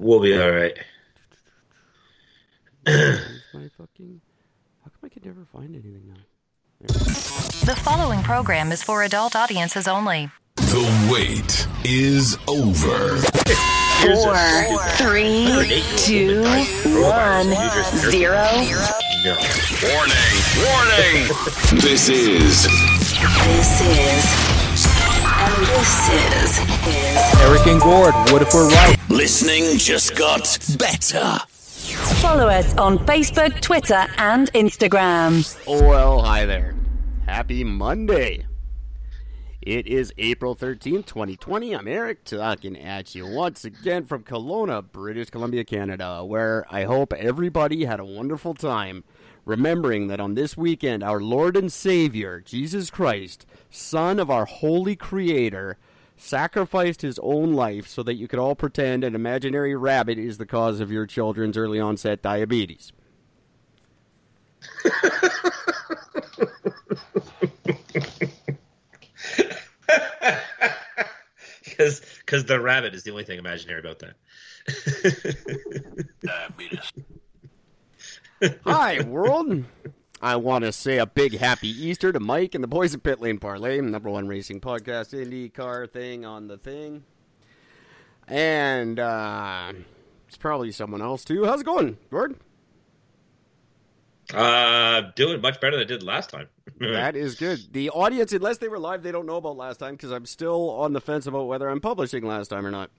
We'll be all right. My fucking... How come I could never find anything now? The following program is for adult audiences only. The wait is over. 4, 3, 2, 1, 0. Warning! Warning! This is Eric and Gord. What if we're right? Listening just got better. Follow us on Facebook, Twitter, and Instagram. Oh, well, hi there. Happy Monday. It is April 13th, 2020. I'm Eric, talking at you once again from Kelowna, British Columbia, Canada, where I hope everybody had a wonderful time remembering that on this weekend, our Lord and Savior, Jesus Christ, Son of our Holy Creator, sacrificed his own life so that you could all pretend an imaginary rabbit is the cause of your children's early onset diabetes. Because the rabbit is the only thing imaginary about that. Diabetes. Hi, world. I want to say a big happy Easter to Mike and the boys at Pit Lane Parlay, #1 racing podcast, IndyCar thing on the thing. And it's probably someone else, too. How's it going, Gord? Doing much better than I did last time. That is good. The audience, unless they were live, they don't know about last time because I'm still on the fence about whether I'm publishing last time or not.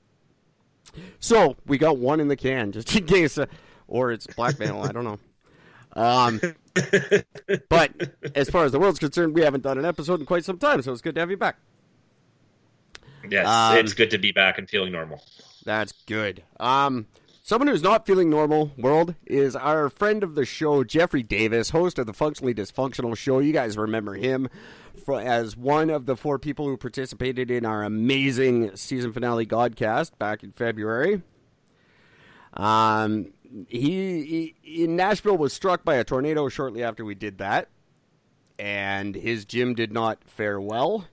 So we got one in the can, just in case. Or it's blackmail, I don't know. But as far as the world's concerned, we haven't done an episode in quite some time, so it's good to have you back. Yes, it's good to be back and feeling normal. That's good. Someone who's not feeling normal, world, is our friend of the show, Jeffrey Davis, host of the Functionally Dysfunctional Show. You guys remember him as one of the 4 people who participated in our amazing season finale Godcast back in February. He in Nashville was struck by a tornado shortly after we did that, and his gym did not fare well,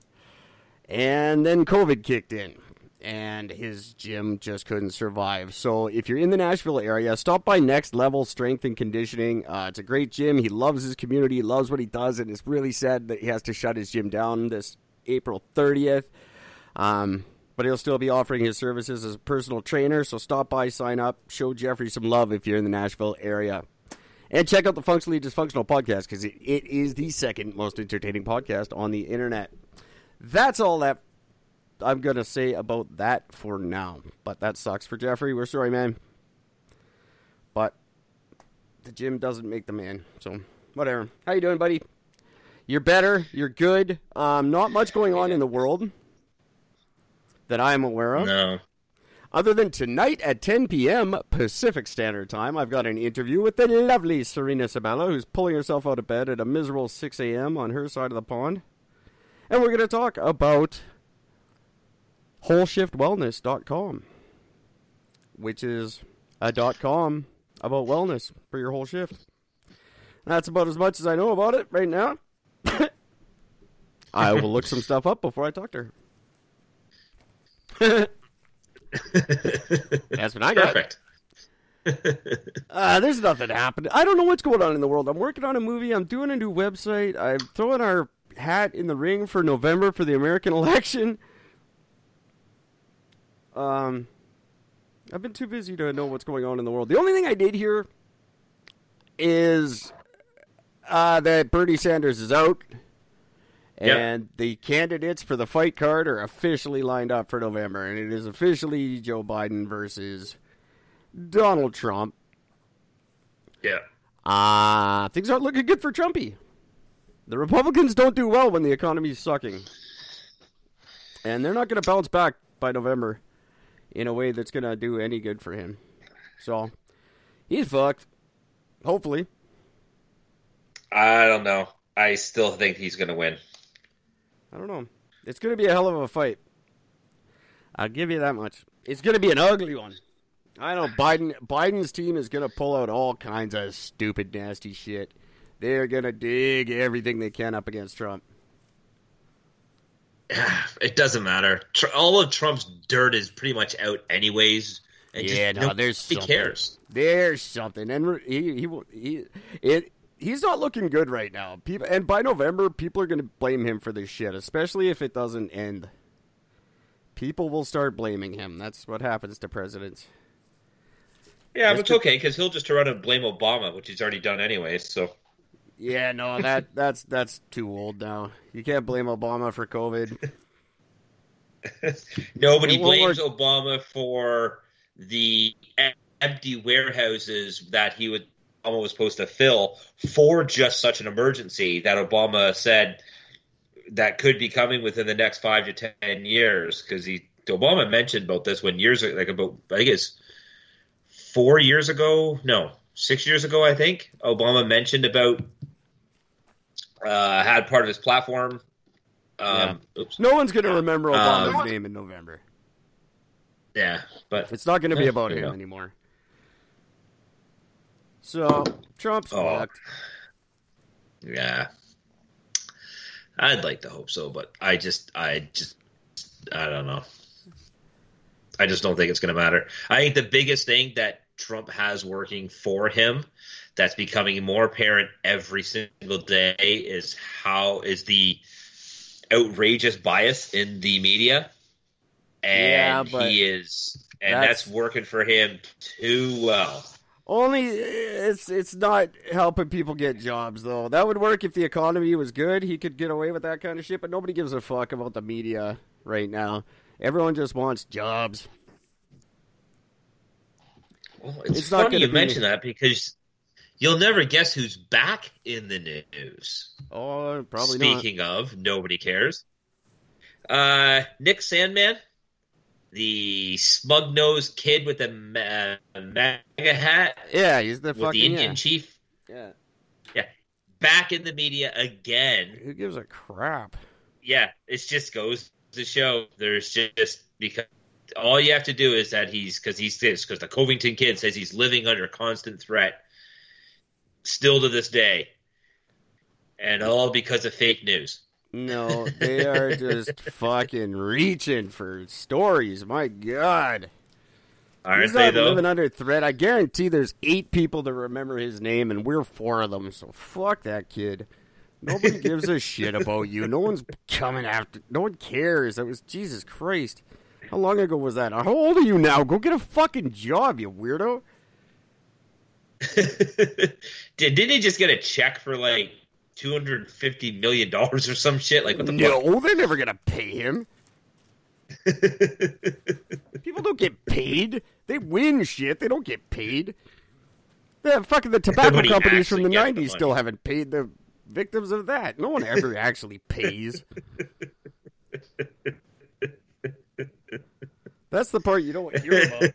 and then COVID kicked in, and his gym just couldn't survive. So if you're in the Nashville area, stop by Next Level Strength and Conditioning. It's a great gym. He loves his community, he loves what he does, and it's really sad that he has to shut his gym down this April 30th. But he'll still be offering his services as a personal trainer, so stop by, sign up, show Jeffrey some love if you're in the Nashville area. And check out the Functionally Dysfunctional podcast, because it is the second most entertaining podcast on the internet. That's all that I'm going to say about that for now. But that sucks for Jeffrey. We're sorry, man. But the gym doesn't make the man, so whatever. How you doing, buddy? You're better. You're good. Not much going on in the world that I'm aware of. No. Other than tonight at 10 p.m. Pacific Standard Time, I've got an interview with the lovely Serena Sabella, who's pulling herself out of bed at a miserable 6 a.m. on her side of the pond. And we're going to talk about wholeshiftwellness.com, which is .com about wellness for your whole shift. That's about as much as I know about it right now. I will look some stuff up before I talk to her. That's what I got. Perfect. There's nothing happening. I don't know what's going on in the world. I'm working on a movie. I'm doing a new website. I'm throwing our hat in the ring for November for the American election. I've been too busy to know what's going on in the world. The only thing I did hear is that Bernie Sanders is out. And the candidates for the fight card are officially lined up for November. And it is officially Joe Biden versus Donald Trump. Yeah. Things aren't looking good for Trumpy. The Republicans don't do well when the economy's sucking. And they're not going to bounce back by November in a way that's going to do any good for him. So, he's fucked. Hopefully. I don't know. I still think he's going to win. I don't know. It's going to be a hell of a fight. I'll give you that much. It's going to be an ugly one. I know Biden's team is going to pull out all kinds of stupid, nasty shit. They're going to dig everything they can up against Trump. It doesn't matter. All of Trump's dirt is pretty much out anyways. There's something. There's something, and he's not looking good right now. People, and by November, people are going to blame him for this shit, especially if it doesn't end. People will start blaming him. That's what happens to presidents. Yeah, but it's okay, because he'll just turn around and blame Obama, which he's already done anyway, so... Yeah, no, that's too old now. You can't blame Obama for COVID. Nobody blames Obama for the empty warehouses that Obama was supposed to fill for just such an emergency that Obama said that could be coming within the next 5 to 10 years. Because Obama mentioned about this when years ago, I think it's 4 years ago. No, 6 years ago, I think Obama mentioned about had part of his platform. No one's going to remember Obama's name in November. Yeah, but it's not going to be about him anymore. So Trump's fucked. Yeah, I'd like to hope so, but I don't know. I just don't think it's going to matter. I think the biggest thing that Trump has working for him that's becoming more apparent every single day is the outrageous bias in the media. And that's working for him too well. Only it's not helping people get jobs, though. That would work if the economy was good. He could get away with that kind of shit, but nobody gives a fuck about the media right now. Everyone just wants jobs. Well, it's funny you mention that, because you'll never guess who's back in the news. Oh, probably not. Speaking of, nobody cares. Nick Sandman, the smug-nosed kid with the MAGA hat. Yeah, he's the fucking Indian chief. Yeah. Yeah. Back in the media again. Who gives a crap? Yeah, it just goes to show there's just because all you have to do is that because the Covington kid says he's living under constant threat still to this day. And all because of fake news. No, they are just fucking reaching for stories. My God. He's not living under threat. I guarantee there's 8 people that remember his name, and we're 4 of them. So fuck that kid. Nobody gives a shit about you. No one's coming after. No one cares. That was Jesus Christ. How long ago was that? How old are you now? Go get a fucking job, you weirdo. Didn't he just get a check for like $250 million or some shit? Like, what the fuck? No, they're never going to pay him. People don't get paid. They win shit. They don't get paid. The tobacco companies from the 90s still haven't paid the victims of that. No one ever actually pays. That's the part you don't hear about.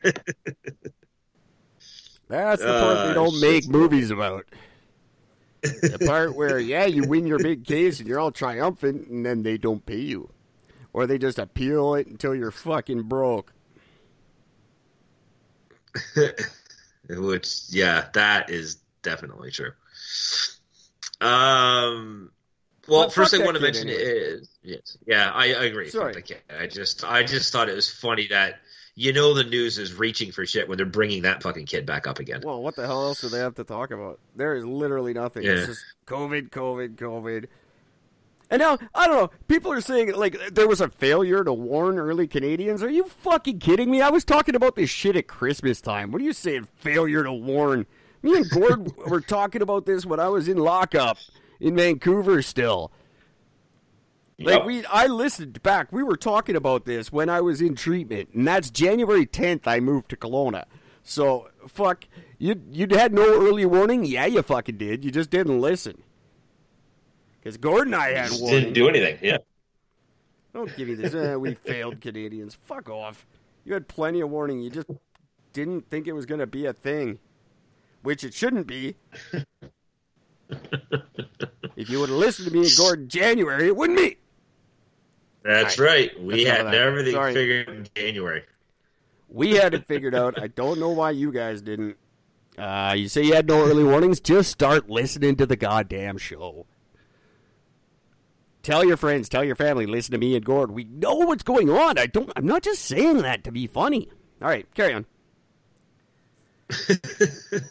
That's the part they don't make movies about. The part where, you win your big case and you're all triumphant, and then they don't pay you. Or they just appeal it until you're fucking broke. Which, that is definitely true. Well, first I want to mention is... Yes. Yeah, I agree. Sorry. I just thought it was funny that the news is reaching for shit when they're bringing that fucking kid back up again. Well, what the hell else do they have to talk about? There is literally nothing. Yeah. It's just COVID. And now, I don't know, people are saying, there was a failure to warn early Canadians. Are you fucking kidding me? I was talking about this shit at Christmas time. What are you saying, failure to warn? Me and Gord were talking about this when I was in lockup in Vancouver still. I listened back. We were talking about this when I was in treatment, and that's January 10th I moved to Kelowna. So, fuck, you had no early warning? Yeah, you fucking did. You just didn't listen. Because Gord and I had warning. Didn't do anything, yeah. Don't give me this. We failed Canadians. Fuck off. You had plenty of warning. You just didn't think it was going to be a thing, which it shouldn't be. If you would have listened to me and Gord in January, it wouldn't be. That's right. We had everything figured out in January. We had it figured out. I don't know why you guys didn't. You say you had no early warnings? Just start listening to the goddamn show. Tell your friends, tell your family, listen to me and Gord. We know what's going on. I'm not just saying that to be funny. All right, carry on. The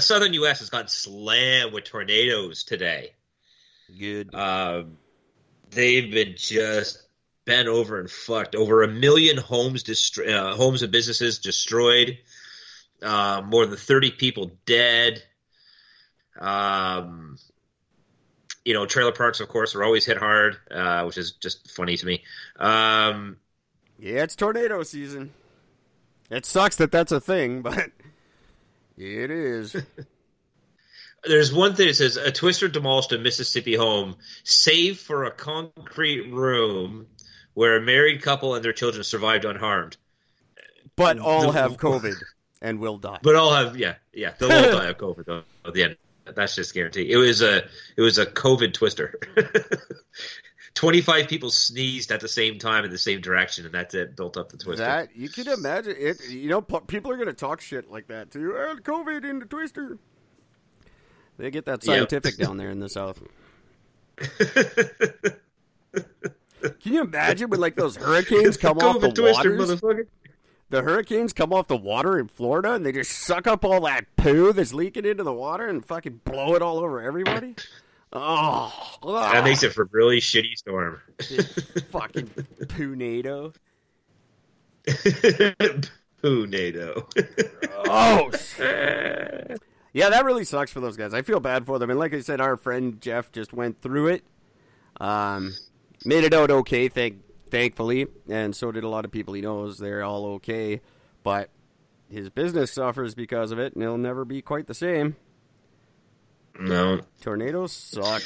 southern U.S. has gotten slammed with tornadoes today. Good. They've been just bent over and fucked. Over 1 million homes, homes and businesses destroyed. More than 30 people dead. You know, trailer parks, of course, are always hit hard, which is just funny to me. Yeah, it's tornado season. It sucks that that's a thing, but it is. There's one thing that says, a twister demolished a Mississippi home, save for a concrete room where a married couple and their children survived unharmed. But all have COVID and will die. But all have, yeah, they'll all die of COVID at the end. That's just guaranteed. It was a COVID twister. 25 people sneezed at the same time in the same direction, and that's it. Built up the twister. That you can imagine it. You know, people are going to talk shit like that too. COVID in the twister. They get that scientific down there in the South. Can you imagine when like those hurricanes come off the twister, waters? Motherfucker. The hurricanes come off the water in Florida, and they just suck up all that poo that's leaking into the water and fucking blow it all over everybody. Oh, that makes it for a really shitty storm. Fucking poo-nado. Poo-nado. Oh, shit. Yeah, that really sucks for those guys. I feel bad for them. And like I said, our friend Jeff just went through it. Made it out okay, thankfully, and so did a lot of people he knows. They're all okay, but his business suffers because of it, and it'll never be quite the same. No. Tornadoes suck.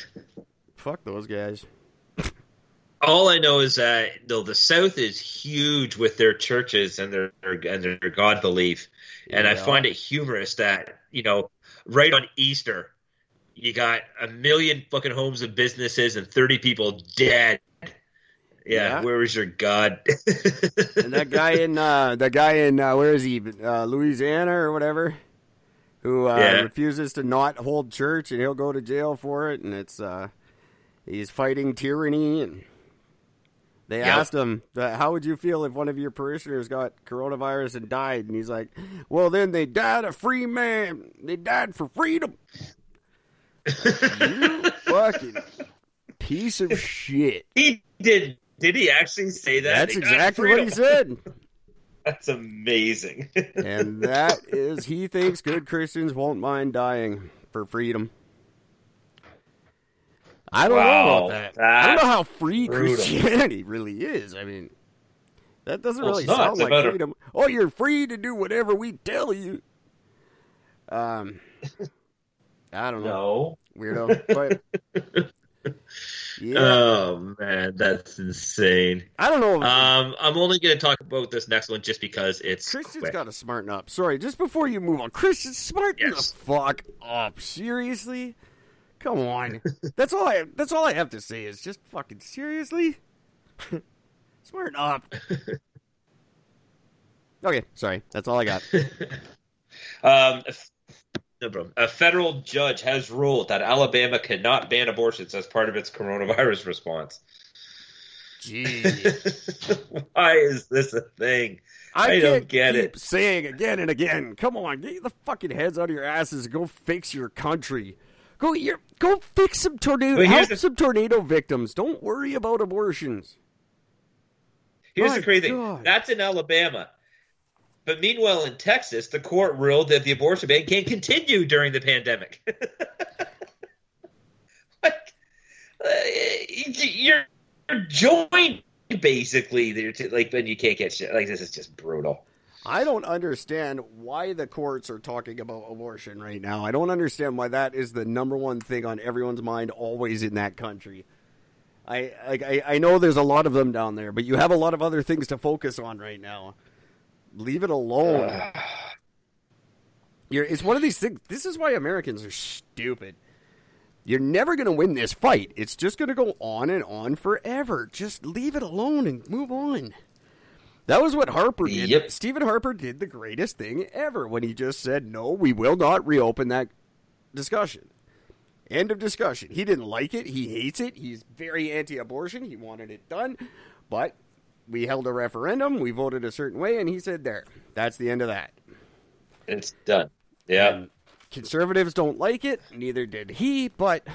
Fuck those guys. All I know is that, though, the South is huge with their churches and their God belief, and I find it humorous that, you know, right on Easter, you got 1 million fucking homes and businesses and 30 people dead. Yeah, where is your God? And that guy in where is he? Louisiana or whatever, who refuses to not hold church, and he'll go to jail for it. And it's he's fighting tyranny. And they asked him, "How would you feel if one of your parishioners got coronavirus and died?" And he's like, "Well, then they died a free man. They died for freedom." You fucking piece of shit. He did. Did he actually say that? That's exactly what he said. That's amazing. And that is, he thinks good Christians won't mind dying for freedom. I don't know about that. I don't know how free Christianity really is. I mean, that doesn't really sound like freedom. Oh, you're free to do whatever we tell you. I don't know. No. Weirdo. But... Yeah. Oh man, that's insane. I don't know. I'm only going to talk about this next one just because it's Christian's got to smarten up. Sorry, just before you move on, Christian, smarten the fuck up. Seriously, come on. That's all I have to say is just fucking seriously, smarten up. Okay, sorry. That's all I got. No problem. A federal judge has ruled that Alabama cannot ban abortions as part of its coronavirus response. Gee. Why is this a thing? I don't get it. I keep saying again and again, come on, get the fucking heads out of your asses and go fix your country. Go fix some tornado, help some tornado victims. Don't worry about abortions. Here's the crazy thing. That's in Alabama. But meanwhile, in Texas, the court ruled that the abortion ban can't continue during the pandemic. What? You're joined, basically. But you can't get shit. Like, this is just brutal. I don't understand why the courts are talking about abortion right now. I don't understand why that is the number one thing on everyone's mind always in that country. I know there's a lot of them down there, but you have a lot of other things to focus on right now. Leave it alone. It's one of these things. This is why Americans are stupid. You're never going to win this fight. It's just going to go on and on forever. Just leave it alone and move on. That was what Harper did. Yep. Stephen Harper did the greatest thing ever when he just said, no, we will not reopen that discussion. End of discussion. He didn't like it. He hates it. He's very anti-abortion. He wanted it done. But we held a referendum, we voted a certain way, and he said, there, that's the end of that. It's done. Yeah. And conservatives don't like it, neither did he, but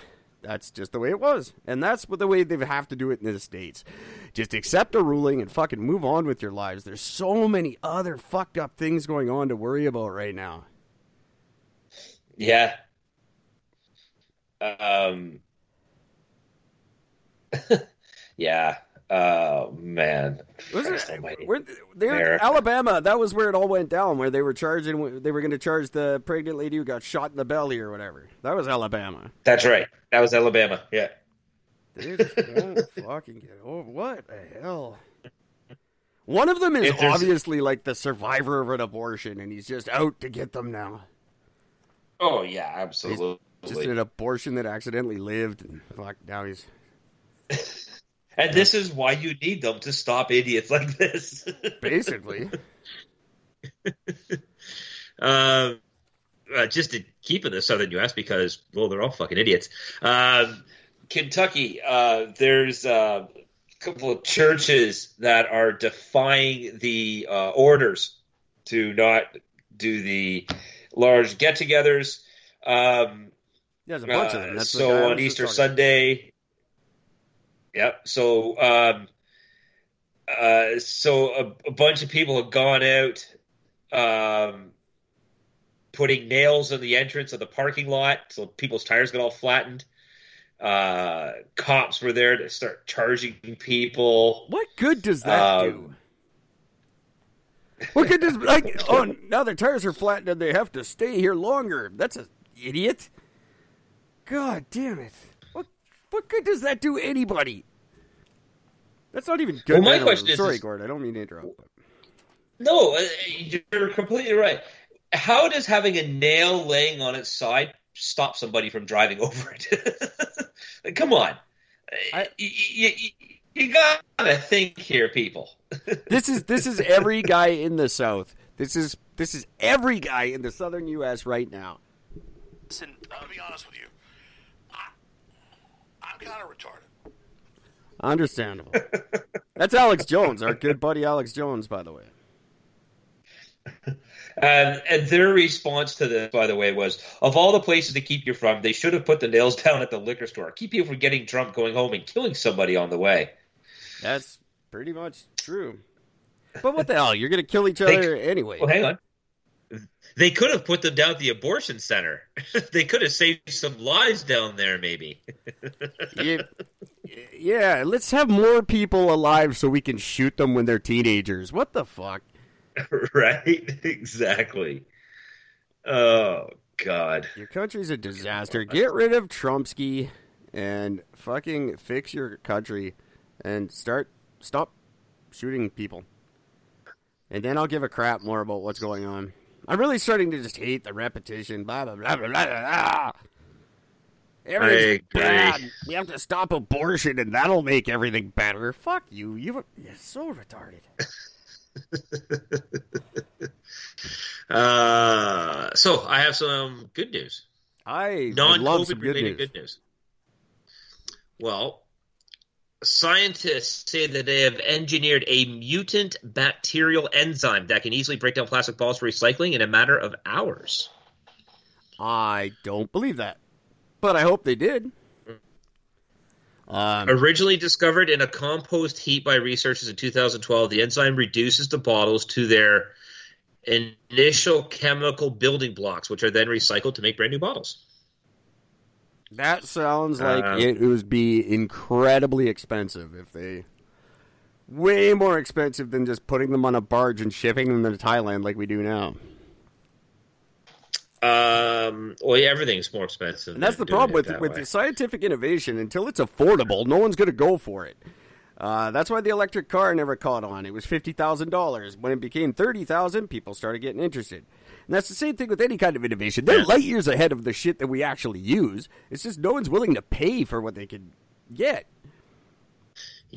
that's just the way it was. And that's the way they have to do it in the States. Just accept a ruling and fucking move on with your lives. There's so many other fucked up things going on to worry about right now. Yeah. Yeah. Oh, man. Alabama, that was where it all went down, where they were going to charge the pregnant lady who got shot in the belly or whatever. That was Alabama. That's right. That was Alabama. Yeah. They just don't fucking get over. What the hell? One of them is obviously like the survivor of an abortion, and he's just out to get them now. Oh, yeah, absolutely. He's just an abortion that accidentally lived, and fuck, now he's... And this is why you need them, to stop idiots like this. Basically. Just to keep in the Southern U.S. because, well, they're all fucking idiots. Kentucky, there's a couple of churches that are defying the orders to not do the large get-togethers. There's a bunch of them. That's so on Easter Sunday... Yep. So, a bunch of people have gone out, putting nails in the entrance of the parking lot, so people's tires got all flattened. Cops were there to start charging people. What good does that do? What good does now their tires are flattened and they have to stay here longer? That's an idiot. God damn it. What good does that do anybody? That's not even good. Well, my question is... Sorry, Gord, I don't mean to interrupt. But... No, you're completely right. How does having a nail laying on its side stop somebody from driving over it? Like, come on. You got to think here, people. This is every guy in the South. This is every guy in the Southern U.S. right now. Listen, I'll be honest with you. Kind of retarded. Understandable. That's Alex Jones, our good buddy Alex Jones, by the way. And their response to this, by the way, was, of all the places to keep you from, they should have put the nails down at the liquor store. Keep people from getting drunk, going home, and killing somebody on the way. That's pretty much true. But what the hell? You're going to kill each other anyway. Well, hang on. They could have put them down at the abortion center. They could have saved some lives down there, maybe. Yeah, let's have more people alive so we can shoot them when they're teenagers. What the fuck? Right? Exactly. Oh, God. Your country's a disaster. Get rid of Trumpski and fucking fix your country and stop shooting people. And then I'll give a crap more about what's going on. I'm really starting to just hate the repetition. Blah, blah, blah, blah, blah, blah. Everything's bad. We have to stop abortion, and that'll make everything better. Fuck you. You're so retarded. So, I have some good news. I love some good news. Well, scientists say that they have engineered a mutant bacterial enzyme that can easily break down plastic bottles for recycling in a matter of hours. I don't believe that, but I hope they did. Originally discovered in a compost heap by researchers in 2012, the enzyme reduces the bottles to their initial chemical building blocks, which are then recycled to make brand new bottles. That sounds like it would be incredibly expensive way more expensive than just putting them on a barge and shipping them to Thailand like we do now. Well, yeah, everything's more expensive. And that's the problem with the scientific innovation. Until it's affordable, no one's going to go for it. That's why the electric car never caught on. It was $50,000. When it became $30,000, people started getting interested. And that's the same thing with any kind of innovation. They're light years ahead of the shit that we actually use. It's just no one's willing to pay for what they can get.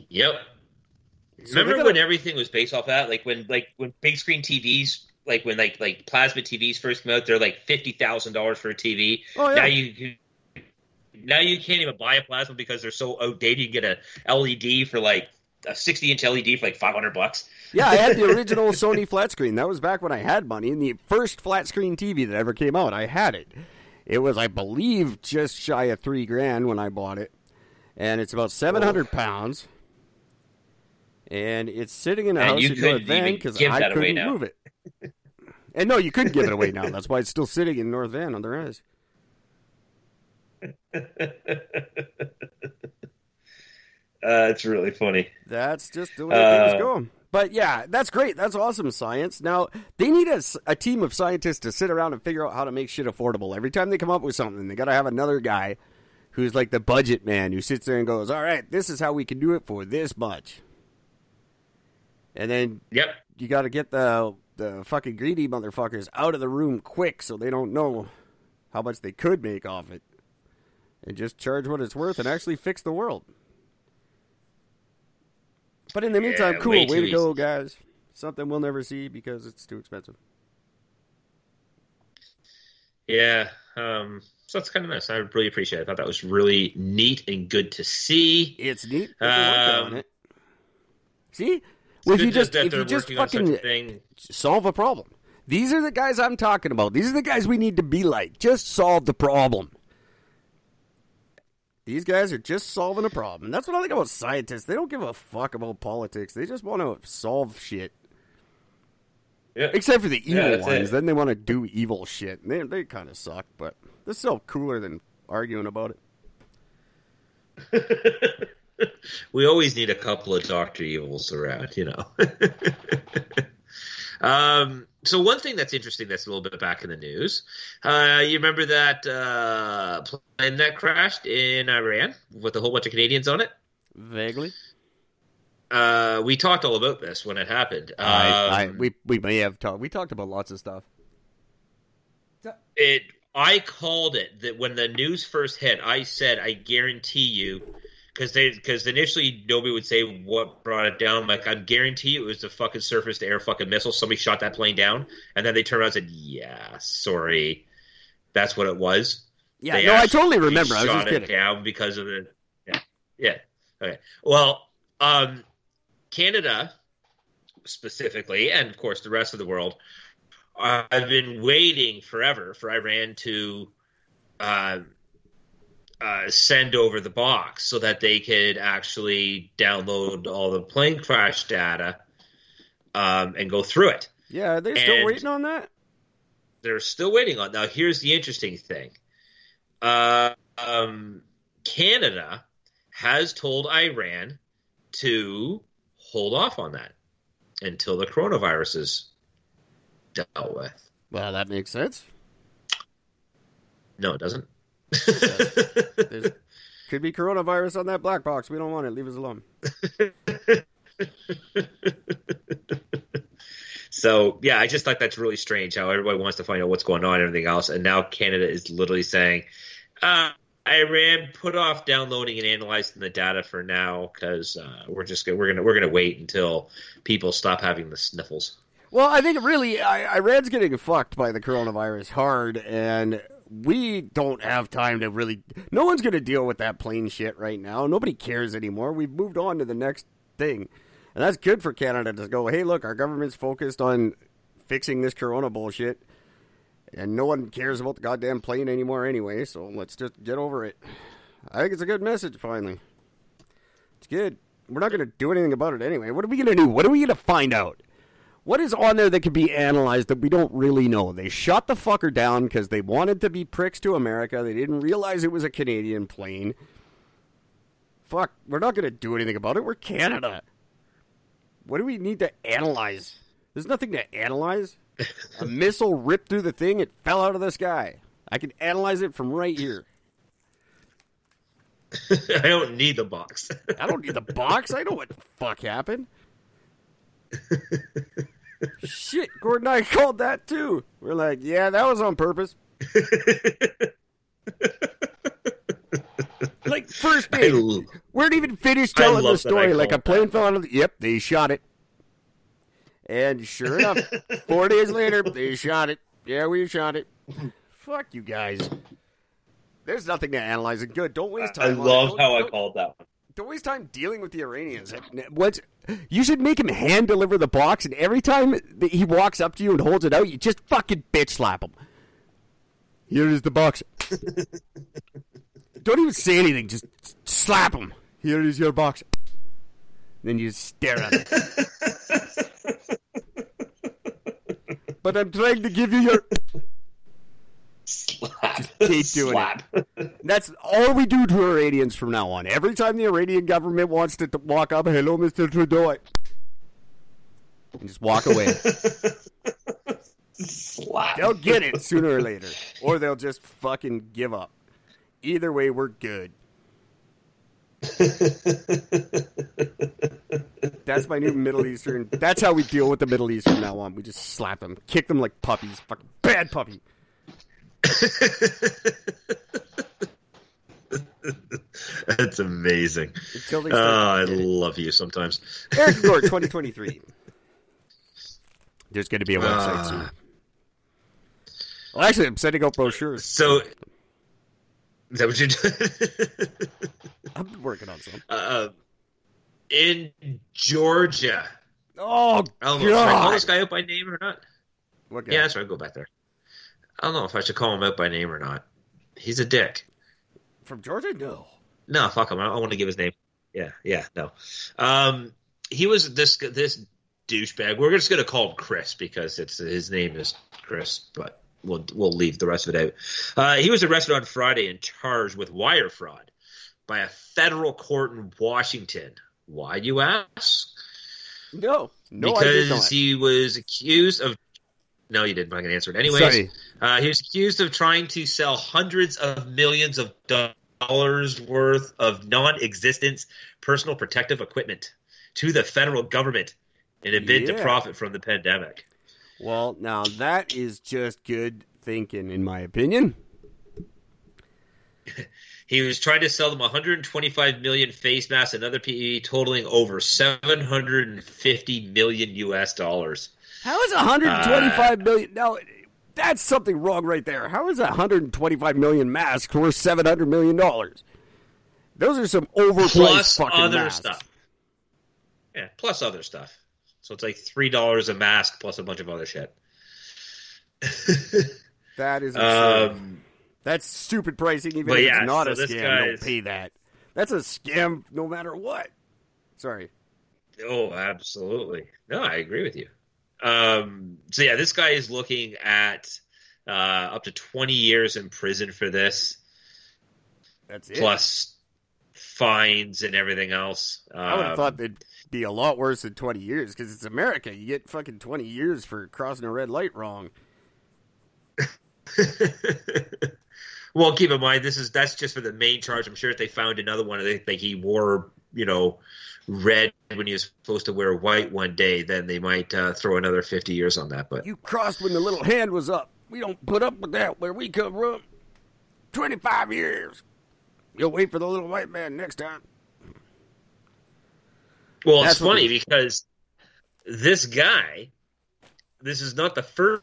Yep. So remember when everything was based off that? Like when big screen TVs, like when plasma TVs first came out, they're like $50,000 for a TV. Oh, yeah. Now you can't even buy a plasma because they're so outdated. You can get a LED for like a 60-inch LED for like $500. Yeah, I had the original Sony flat screen. That was back when I had money. And the first flat screen TV that ever came out, I had it. It was, I believe, just shy of $3,000 when I bought it. And it's about 700 pounds. And it's sitting in a house in North Van because I couldn't move it. And no, you couldn't give it away now. That's why it's still sitting in North Van on the rise. It's really funny. That's just the way things go. But yeah, that's great. That's awesome science. Now, they need a team of scientists to sit around and figure out how to make shit affordable. Every time they come up with something, they got to have another guy who's like the budget man who sits there and goes, all right, this is how we can do it for this much. And then you got to get the fucking greedy motherfuckers out of the room quick so they don't know how much they could make off it. And just charge what it's worth and actually fix the world. But in the meantime, cool. Way to go, guys. Something we'll never see because it's too expensive. Yeah. So that's kind of nice. I really appreciate it. I thought that was really neat and good to see. It's neat. On it. See? Well, if you just fucking solve a problem. These are the guys I'm talking about. These are the guys we need to be like. Just solve the problem. These guys are just solving a problem. That's what I think about scientists. They don't give a fuck about politics. They just want to solve shit. Yeah. Except for the evil ones. Then they want to do evil shit. And they kind of suck, but they're still cooler than arguing about it. We always need a couple of Dr. Evils around, you know. So one thing that's interesting that's a little bit back in the news, you remember that plane that crashed in Iran with a whole bunch of Canadians on it? Vaguely. We talked all about this when it happened. We may have talked. We talked about lots of stuff. I called it that when the news first hit. I said, I guarantee you. Because initially nobody would say what brought it down. Like, I guarantee you it was the fucking surface-to-air fucking missile. Somebody shot that plane down. And then they turned around and said, yeah, sorry. That's what it was. Yeah, they I totally remember. I was just kidding. Shot it down because of the – yeah. Okay. Well, Canada specifically, and of course the rest of the world, I've been waiting forever for Iran to send over the box so that they could actually download all the plane crash data and go through it. Yeah, they're still waiting on that? They're still waiting on. Now, here's the interesting thing. Canada has told Iran to hold off on that until the coronavirus is dealt with. Well, that makes sense. No, it doesn't. Could be coronavirus on that black box. We don't want it. Leave us alone. So, yeah, I just thought that's really strange how everybody wants to find out what's going on and everything else. And now Canada is literally saying, Iran, put off downloading and analyzing the data for now because we're gonna wait until people stop having the sniffles. Well, I think really Iran's getting fucked by the coronavirus hard and – we don't have time to really... No one's going to deal with that plane shit right now. Nobody cares anymore. We've moved on to the next thing. And that's good for Canada to go, hey, look, our government's focused on fixing this corona bullshit. And no one cares about the goddamn plane anymore anyway, so let's just get over it. I think it's a good message, finally. It's good. We're not going to do anything about it anyway. What are we going to do? What are we going to find out? What is on there that could be analyzed that we don't really know? They shot the fucker down because they wanted to be pricks to America. They didn't realize it was a Canadian plane. Fuck, we're not going to do anything about it. We're Canada. What do we need to analyze? There's nothing to analyze. A missile ripped through the thing. It fell out of the sky. I can analyze it from right here. I don't need the box. I don't need the box. I know what the fuck happened. Shit, Gord and I called that too. We're like, yeah, that was on purpose. Like, first day, weren't even finished telling the story. Like, a plane fell out of the... Yep, they shot it. And sure enough, 4 days later, they shot it. Yeah, we shot it. Fuck you guys. There's nothing to analyze. Good, don't waste time. I love how I called that one. don't waste time dealing with the Iranians. You should make him hand deliver the box, and every time that he walks up to you and holds it out, you just fucking bitch slap him. Here is the box. Don't even say anything. Just slap him. Here is your box. And then you just stare at it. But I'm trying to give you your... Slap. Just keep doing it. And that's all we do to Iranians from now on. Every time the Iranian government wants to walk up, hello, Mr. Trudeau. And just walk away. Slap. They'll get it sooner or later. Or they'll just fucking give up. Either way, we're good. That's my new Middle Eastern. That's how we deal with the Middle East from now on. We just slap them, kick them like puppies. Fucking bad puppy. That's amazing. Oh, I love you sometimes. Eric Gord, 2023. There's going to be a website soon. Well, actually, I'm sending out brochures. So, is that what you do? I'm working on something. In Georgia. Oh, God. Should I call this guy out by name or not? What guy? Yeah, that's right. Go back there. I don't know if I should call him out by name or not. He's a dick. From Georgia? No. No, fuck him. I don't want to give his name. Yeah, no. He was this douchebag. We're just going to call him Chris because his name is Chris, but we'll leave the rest of it out. He was arrested on Friday and charged with wire fraud by a federal court in Washington. Why, you ask? No, because I did not. He was accused of... No, you didn't. I'm not going to answer it. Anyways, he was accused of trying to sell hundreds of millions of dollars worth of non-existent personal protective equipment to the federal government in a bid to profit from the pandemic. Well, now that is just good thinking, in my opinion. He was trying to sell them 125 million face masks and other PPE totaling over $750 million. How is 125 million? Now, that's something wrong right there. How is 125 million masks worth $700 million? Those are some overpriced fucking other masks. Stuff. Yeah, plus other stuff. So it's like $3 a mask plus a bunch of other shit. That is absurd. That's stupid pricing. Even if it's not a scam, don't pay that. That's a scam no matter what. Sorry. Oh, absolutely. No, I agree with you. This guy is looking at up to 20 years in prison for this. That's it. Plus fines and everything else. I would have thought they'd be a lot worse than 20 years because it's America. You get fucking 20 years for crossing a red light wrong. Well, keep in mind, that's just for the main charge. I'm sure if they found another one, they think he wore, red when he was supposed to wear white one day, then they might throw another 50 years on that. But you crossed when the little hand was up. We don't put up with that where we come from. 25 years. You'll wait for the little white man next time. Well, that's funny because this guy, this is not the first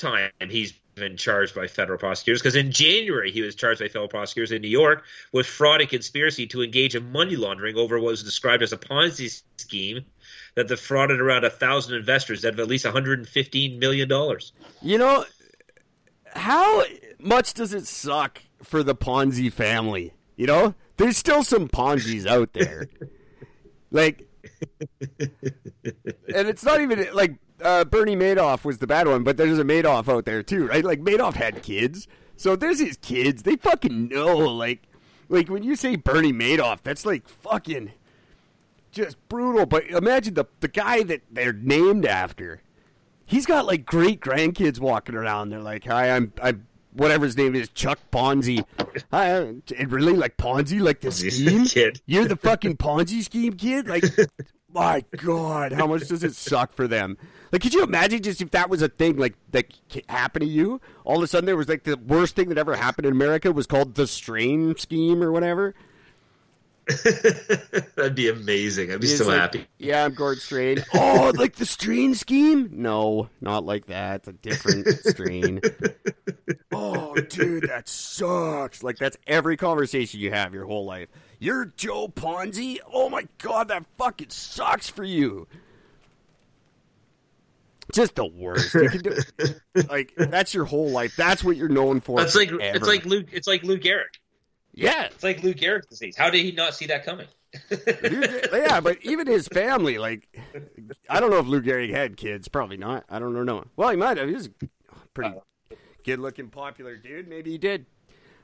time he's been charged by federal prosecutors, because in January he was charged by federal prosecutors in New York with fraud and conspiracy to engage in money laundering over what was described as a Ponzi scheme that defrauded around 1,000 investors out of at least $115 million. You know, how much does it suck for the Ponzi family? You know, there's still some Ponzis out there. And it's not even like... Bernie Madoff was the bad one, but there's a Madoff out there too, right? Like Madoff had kids, so there's his kids. They fucking know, like when you say Bernie Madoff, that's like fucking just brutal. But imagine the guy that they're named after. He's got like great grandkids walking around. They're like, "Hi, I'm whatever his name is, Chuck Ponzi." Hi, and really like Ponzi, like the scheme. Kid. You're the fucking Ponzi scheme kid, like. My God, how much does it suck for them? Like, could you imagine just if that was a thing, like, that happened to you? All of a sudden, there was, like, the worst thing that ever happened in America was called the Strain Scheme or whatever. That'd be amazing. I'd be so happy. Yeah, I'm Gord Strain. Oh, like the Strain Scheme? No, not like that. It's a different strain. Oh, dude, that sucks. Like, that's every conversation you have your whole life. You're Joe Ponzi? Oh, my God, that fucking sucks for you. Just the worst. You can do, like, that's your whole life. That's what you're known for. It's like forever. It's like Luke Eric. Yeah. It's like Luke Eric's disease. How did he not see that coming? Dude, yeah, but even his family, like, I don't know if Luke Eric had kids. Probably not. I don't know. Well, he might have. He was pretty good-looking, popular dude. Maybe he did.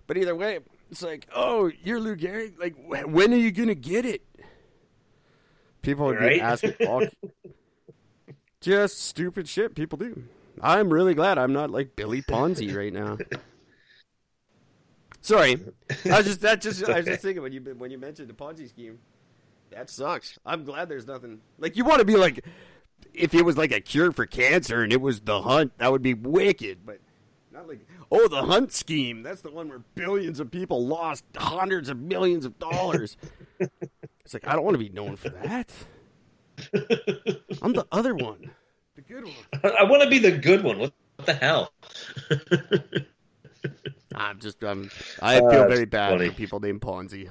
But either way, it's like, oh, you're Luke Eric? Like, when are you going to get it? People would be asking all just stupid shit people do. I'm really glad I'm not like Billy Ponzi right now. Sorry, I was just thinking when you mentioned the Ponzi scheme, that sucks. I'm glad there's nothing like you want to be like. If it was like a cure for cancer and it was the hunt, that would be wicked. But not like the hunt scheme. That's the one where billions of people lost hundreds of millions of dollars. It's like I don't want to be known for that. I'm the other one, the good one. I want to be the good one. What the hell? I feel very bad for people named Ponzi.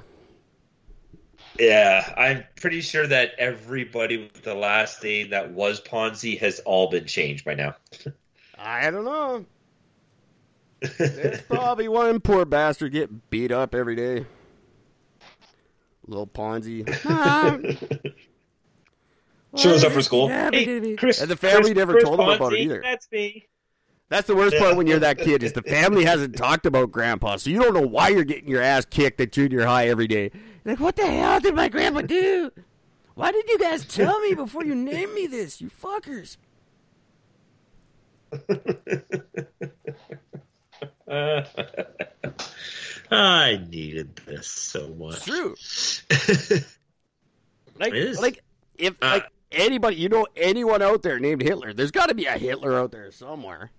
Yeah, I'm pretty sure that everybody with the last name that was Ponzi has all been changed by now. I don't know. There's probably one poor bastard getting beat up every day. Little Ponzi. Shows up for school. Hey, Chris, and the family never told him about it either. That's me. That's the worst part when you're that kid is the family hasn't talked about grandpa, so you don't know why you're getting your ass kicked at junior high every day. Like, what the hell did my grandpa do? Why did you guys tell me before you named me this, you fuckers? I needed this so much. It's true. If anybody, you know anyone out there named Hitler, there's got to be a Hitler out there somewhere.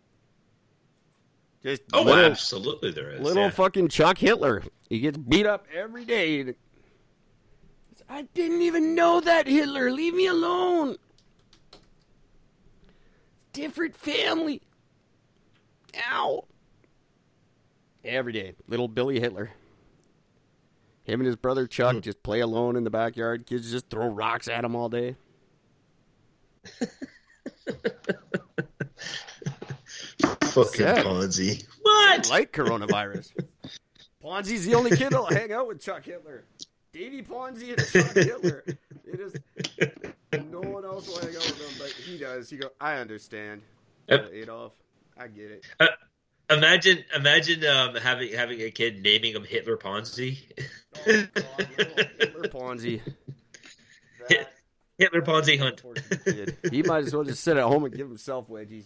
Just absolutely there is. Little fucking Chuck Hitler. He gets beat up every day. I didn't even know that, Hitler. Leave me alone. Different family. Ow. Every day. Little Billy Hitler. Him and his brother Chuck just play alone in the backyard. Kids just throw rocks at him all day. Fucking Ponzi. What? I like coronavirus. Ponzi's the only kid that'll hang out with Chuck Hitler. Davey Ponzi and Chuck Hitler. It is no one else will hang out with him, but he does. He goes, I understand. Adolf, I get it. Imagine having a kid naming him Hitler Ponzi. Oh, God, Hitler Ponzi. Hitler Ponzi Hunt. He might as well just sit at home and give himself wedgies.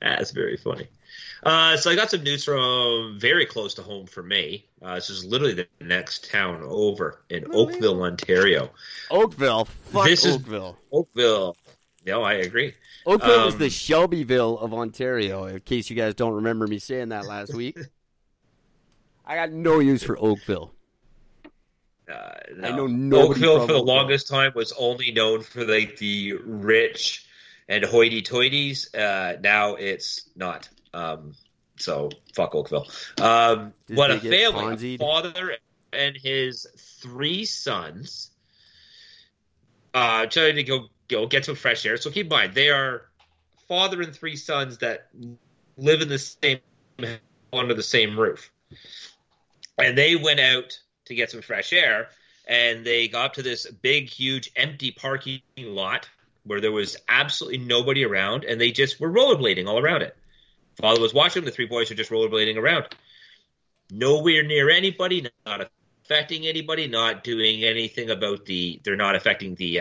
That's very funny. So I got some news from very close to home for me. This is literally the next town over in Oakville, Ontario. Oakville, fuck this Oakville. Oakville. No, I agree. Oakville is the Shelbyville of Ontario, in case you guys don't remember me saying that last week. I got no use for Oakville. No. I know nobody Oakville for the longest time was only known for like the rich and hoity-toities. Now it's not. So fuck Oakville. What a family! Ponzied? A father and his three sons trying to go get some fresh air. So keep in mind they are father and three sons that live in the same under the same roof, and they went out to get some fresh air, and they got up to this big, huge, empty parking lot where there was absolutely nobody around, and they just were rollerblading all around it. Father was watching, the three boys were just rollerblading around. Nowhere near anybody, not affecting anybody, not doing anything about they're not affecting the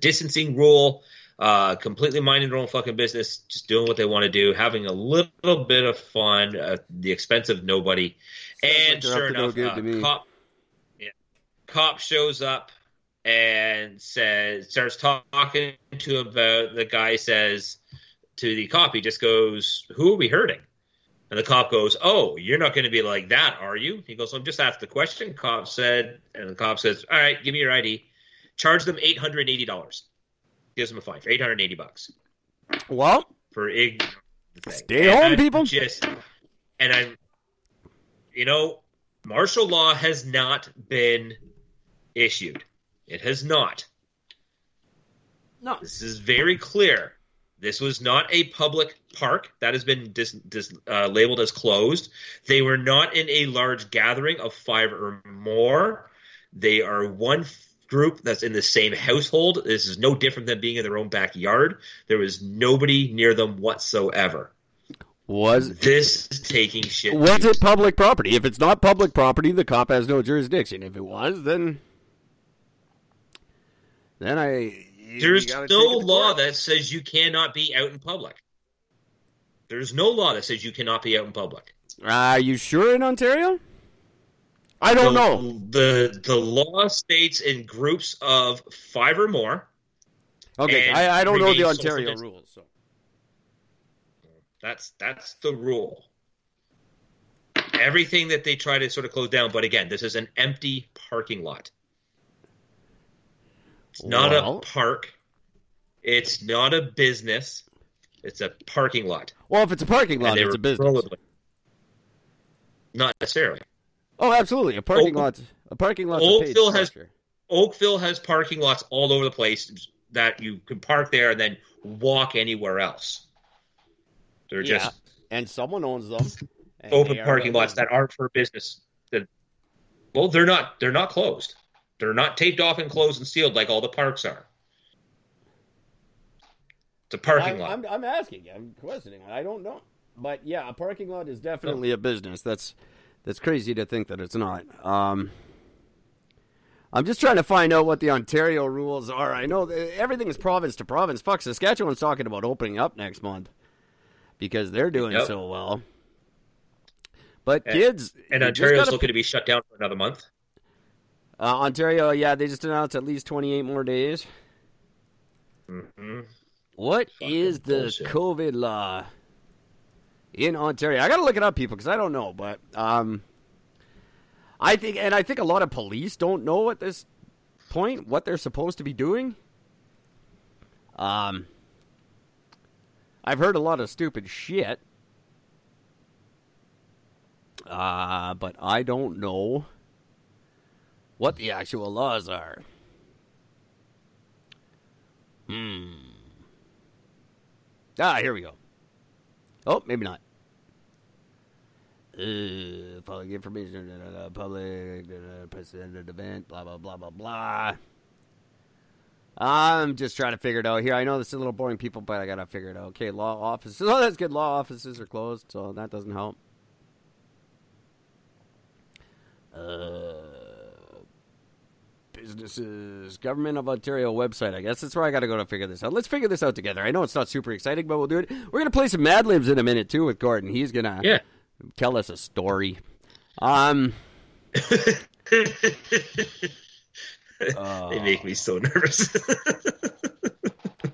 distancing rule, completely minding their own fucking business, just doing what they want to do, having a little bit of fun at the expense of nobody. And sure enough, cop shows up and starts talking to him about the guy says to the cop, he just goes, who are we hurting? And the cop goes, oh, you're not going to be like that, are you? He goes, well, I'm just asked the question. And the cop says, all right, give me your ID. Charge them $880. gives him a fine for $880. Well, for ignoring the thing. Stay and home, I'm people. Martial law has not been issued. It has not. No. This is very clear. This was not a public park. That has been labeled as closed. They were not in a large gathering of five or more. They are one group that's in the same household. This is no different than being in their own backyard. There was nobody near them whatsoever. Was it public property? If it's not public property, the cop has no jurisdiction. If it was, there's no law that says you cannot be out in public. There's no law that says you cannot be out in public. Are you sure in Ontario? I don't know. The law states in groups of five or more. Okay, I don't know the Ontario rules, so. That's the rule. Everything that they try to sort of close down, but again, this is an empty parking lot. It's not a park. It's not a business. It's a parking lot. Well, if it's a parking lot, it's a business. Not necessarily. Oh, absolutely. A parking lot. Oakville has parking lots all over the place that you can park there and then walk anywhere else. They're just and someone owns them. Open parking lots that aren't for business. They're not closed. They're not taped off and closed and sealed like all the parks are. It's a parking lot. I'm asking. I'm questioning. I don't know. But yeah, a parking lot is definitely a business. That's crazy to think that it's not. I'm just trying to find out what the Ontario rules are. I know everything is province to province. Fuck, Saskatchewan's talking about opening up next month. Because they're doing so well. But kids... And Ontario's looking to be shut down for another month. Ontario, they just announced at least 28 more days. Mm-hmm. What is the COVID law in Ontario? I got to look it up, people, because I don't know. But I think a lot of police don't know at this point what they're supposed to be doing. I've heard a lot of stupid shit, but I don't know what the actual laws are. Here we go. Oh, maybe not. Public information, public, presented event, blah, blah, blah, blah, blah. I'm just trying to figure it out here. I know this is a little boring, people, but I got to figure it out. Okay, law offices. Oh, that's good. Law offices are closed, so that doesn't help. Businesses. Government of Ontario website. I guess that's where I got to go to figure this out. Let's figure this out together. I know it's not super exciting, but we'll do it. We're going to play some Mad Libs in a minute, too, with Gordon. He's going to tell us a story. They make me so nervous.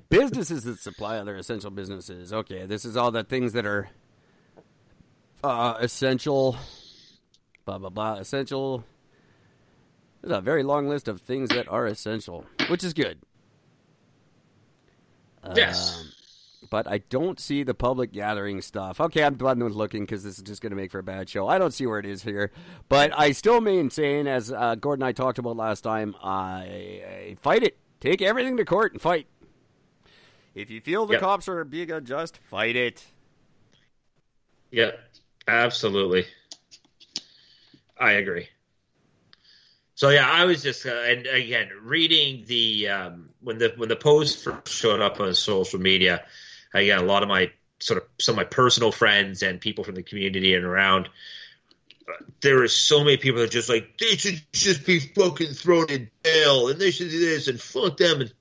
Businesses that supply other essential businesses. Okay, this is all the things that are essential. Blah, blah, blah. Essential. There's a very long list of things that are essential, which is good. Yes. But I don't see the public gathering stuff. Okay, I'm glad no one's looking because this is just going to make for a bad show. I don't see where it is here. But I still maintain, as Gordon and I talked about last time, I fight it. Take everything to court and fight. If you feel the cops are being unjust, fight it. Yeah, absolutely. I agree. So yeah, I was just and again reading the when the post first showed up on social media. Again, a lot of my some of my personal friends and people from the community and around, there are so many people that are just like, they should just be fucking thrown in jail and they should do this and fuck them. And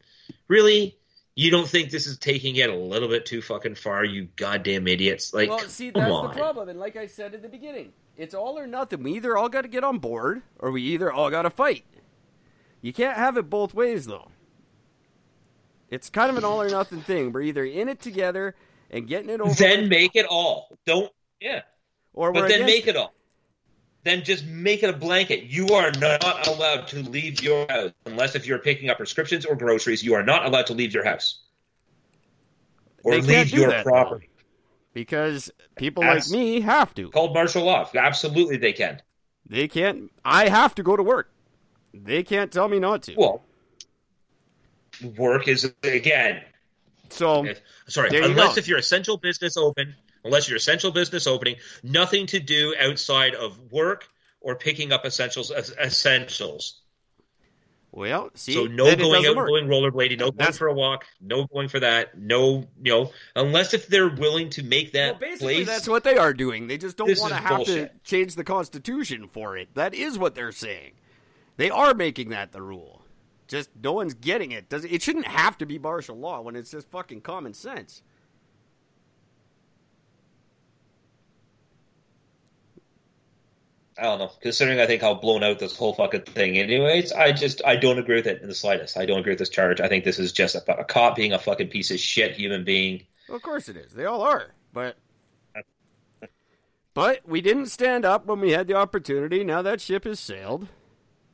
really, you don't think this is taking it a little bit too fucking far, you goddamn idiots? Like, well, see, that's the problem. And like I said at the beginning, it's all or nothing. We either all got to get on board or we either all got to fight. You can't have it both ways, though. It's kind of an all or nothing thing. We're either in it together and getting it over. Then make it all. Don't. Yeah. Or we're against it. Make it all. then just make it a blanket. You are not allowed to leave your house unless if you're picking up prescriptions or groceries. You are not allowed to leave your house or leave your property. Because people like me have to. Called martial law. Absolutely they can. They can't. I have to go to work. They can't tell me not to. Well, work is, again. So, sorry, unless if your essential business open, unless your essential business opening, nothing to do outside of work or picking up essentials. Well, see, so no going out, going rollerblading, no going for a walk, no going for that, no, you know, unless if they're willing to make that basically place. That's what they are doing. They just don't want to have to change the Constitution for it. That is what they're saying. They are making that the rule. Just no one's getting it. It shouldn't have to be martial law when it's just fucking common sense. I don't know, considering I think how blown out this whole fucking thing anyways, I don't agree with it in the slightest. I don't agree with this charge. I think this is just about a cop being a fucking piece of shit human being. Well, of course it is. They all are. But we didn't stand up when we had the opportunity. Now that ship has sailed.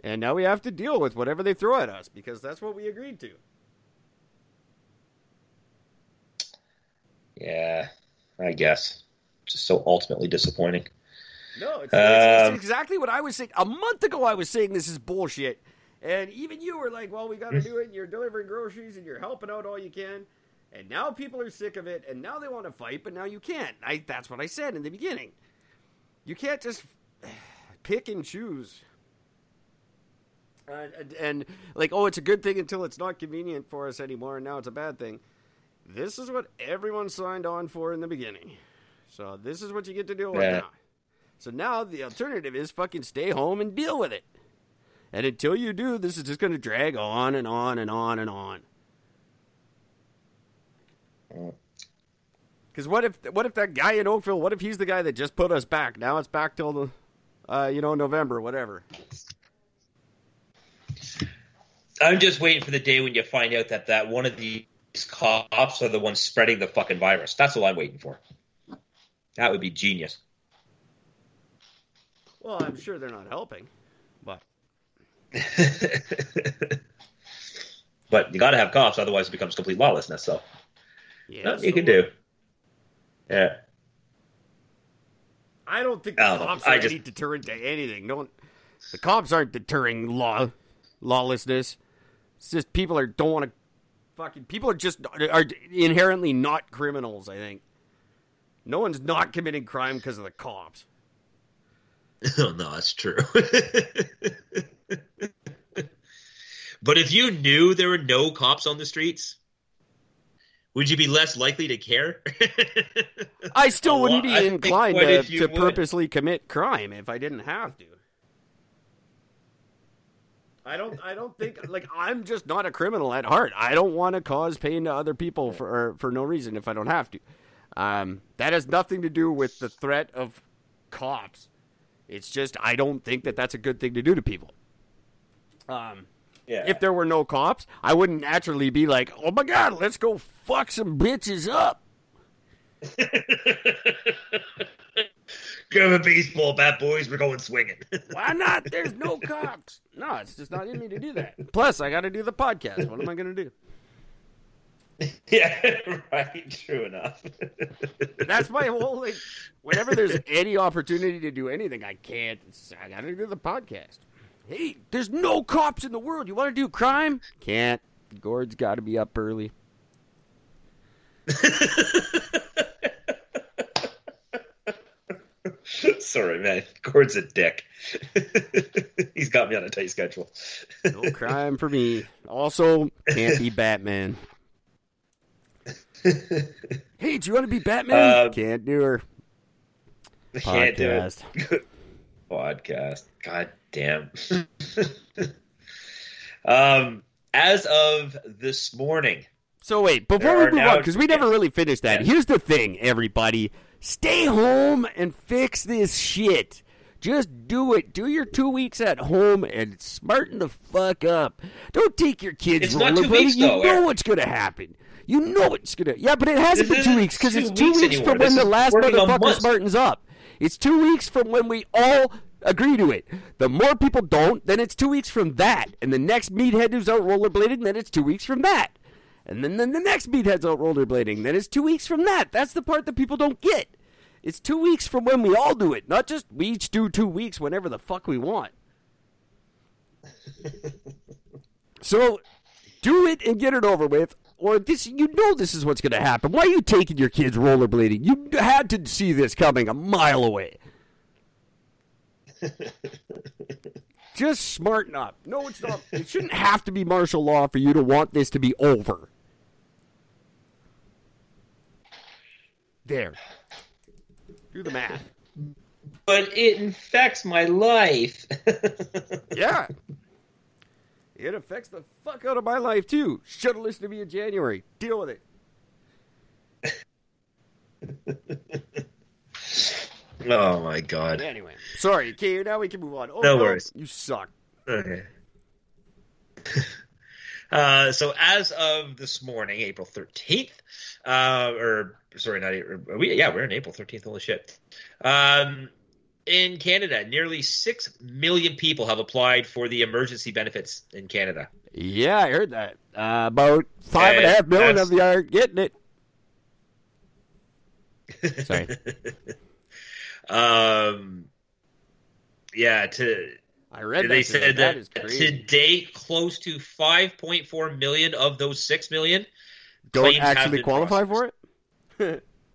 And now we have to deal with whatever they throw at us because that's what we agreed to. Yeah, I guess. Just so ultimately disappointing. No, it's exactly what I was saying. A month ago I was saying this is bullshit. And even you were like, well, we got to do it. And you're delivering groceries and you're helping out all you can. And now people are sick of it. And now they want to fight, but now you can't. That's what I said in the beginning. You can't just pick and choose. And like, oh, it's a good thing until it's not convenient for us anymore. And now it's a bad thing. This is what everyone signed on for in the beginning. So this is what you get to deal with now. So now the alternative is fucking stay home and deal with it. And until you do, this is just going to drag on and on and on and on. Because what if that guy in Oakville, what if he's the guy that just put us back? Now it's back till the, November, whatever. I'm just waiting for the day when you find out that one of these cops are the ones spreading the fucking virus. That's what I'm waiting for. That would be genius. Well, I'm sure they're not helping, but. But you got to have cops, otherwise it becomes complete lawlessness, so. Yeah, nothing you can do. Yeah. I don't think cops are any deterrent to anything. The cops aren't deterring lawlessness. It's just people are just are inherently not criminals, I think. No one's not committing crime because of the cops. Oh, no, that's true. But if you knew there were no cops on the streets, would you be less likely to care? I still wouldn't be inclined to purposely commit crime if I didn't have to. I don't think, like, I'm just not a criminal at heart. I don't want to cause pain to other people for no reason if I don't have to. That has nothing to do with the threat of cops. It's just I don't think that's a good thing to do to people. If there were no cops, I wouldn't naturally be like, oh, my God, let's go fuck some bitches up. Grab a baseball bat, boys. We're going swinging. Why not? There's no cops. No, it's just not in me to do that. Plus, I got to do the podcast. What am I going to do? Yeah, right. True enough. That's my whole thing. Whenever there's any opportunity to do anything, I gotta do the podcast. Hey, there's no cops in the world. You want to do crime? Can't. Gord's got to be up early. Sorry, man. Gord's a dick. He's got me on a tight schedule. No crime for me. Also, can't be Batman. Hey, do you want to be Batman? Can't do her. Can't do it. Podcast. God damn. As of this morning. So wait, before we move on, because we never really finished that. Here's the thing, everybody. Stay home and fix this shit. Just do it. Do your 2 weeks at home and smarten the fuck up. Don't take your kids rollerblading. You know what's going to happen. You know it's going to... Yeah, but it hasn't been 2 weeks because it's 2 weeks from when the last motherfucker smartens up. It's 2 weeks from when we all agree to it. The more people don't, then it's 2 weeks from that. And the next meathead who's out rollerblading, then it's 2 weeks from that. And then the next meathead's out rollerblading, then it's 2 weeks from that. That's the part that people don't get. It's 2 weeks from when we all do it, not just we each do 2 weeks whenever the fuck we want. So do it and get it over with. Or this, you know, this is what's going to happen. Why are you taking your kids rollerblading? You had to see this coming a mile away. Just smarten up. No, it's not. It shouldn't have to be martial law for you to want this to be over. There. Do the math. But it infects my life. Yeah. It affects the fuck out of my life, too. Should have listened to me in January. Deal with it. Oh, my God. Anyway. Sorry. Okay, now we can move on. Oh, no worries. You suck. Okay. So as of this morning, April 13th, we're in April 13th. Holy shit. In Canada, nearly 6 million people have applied for the emergency benefits in Canada. Yeah, I heard that. About 5.5 million of you are getting it. Sorry. I read that. They said that to date, close to 5.4 million of those 6 million don't actually qualify for it?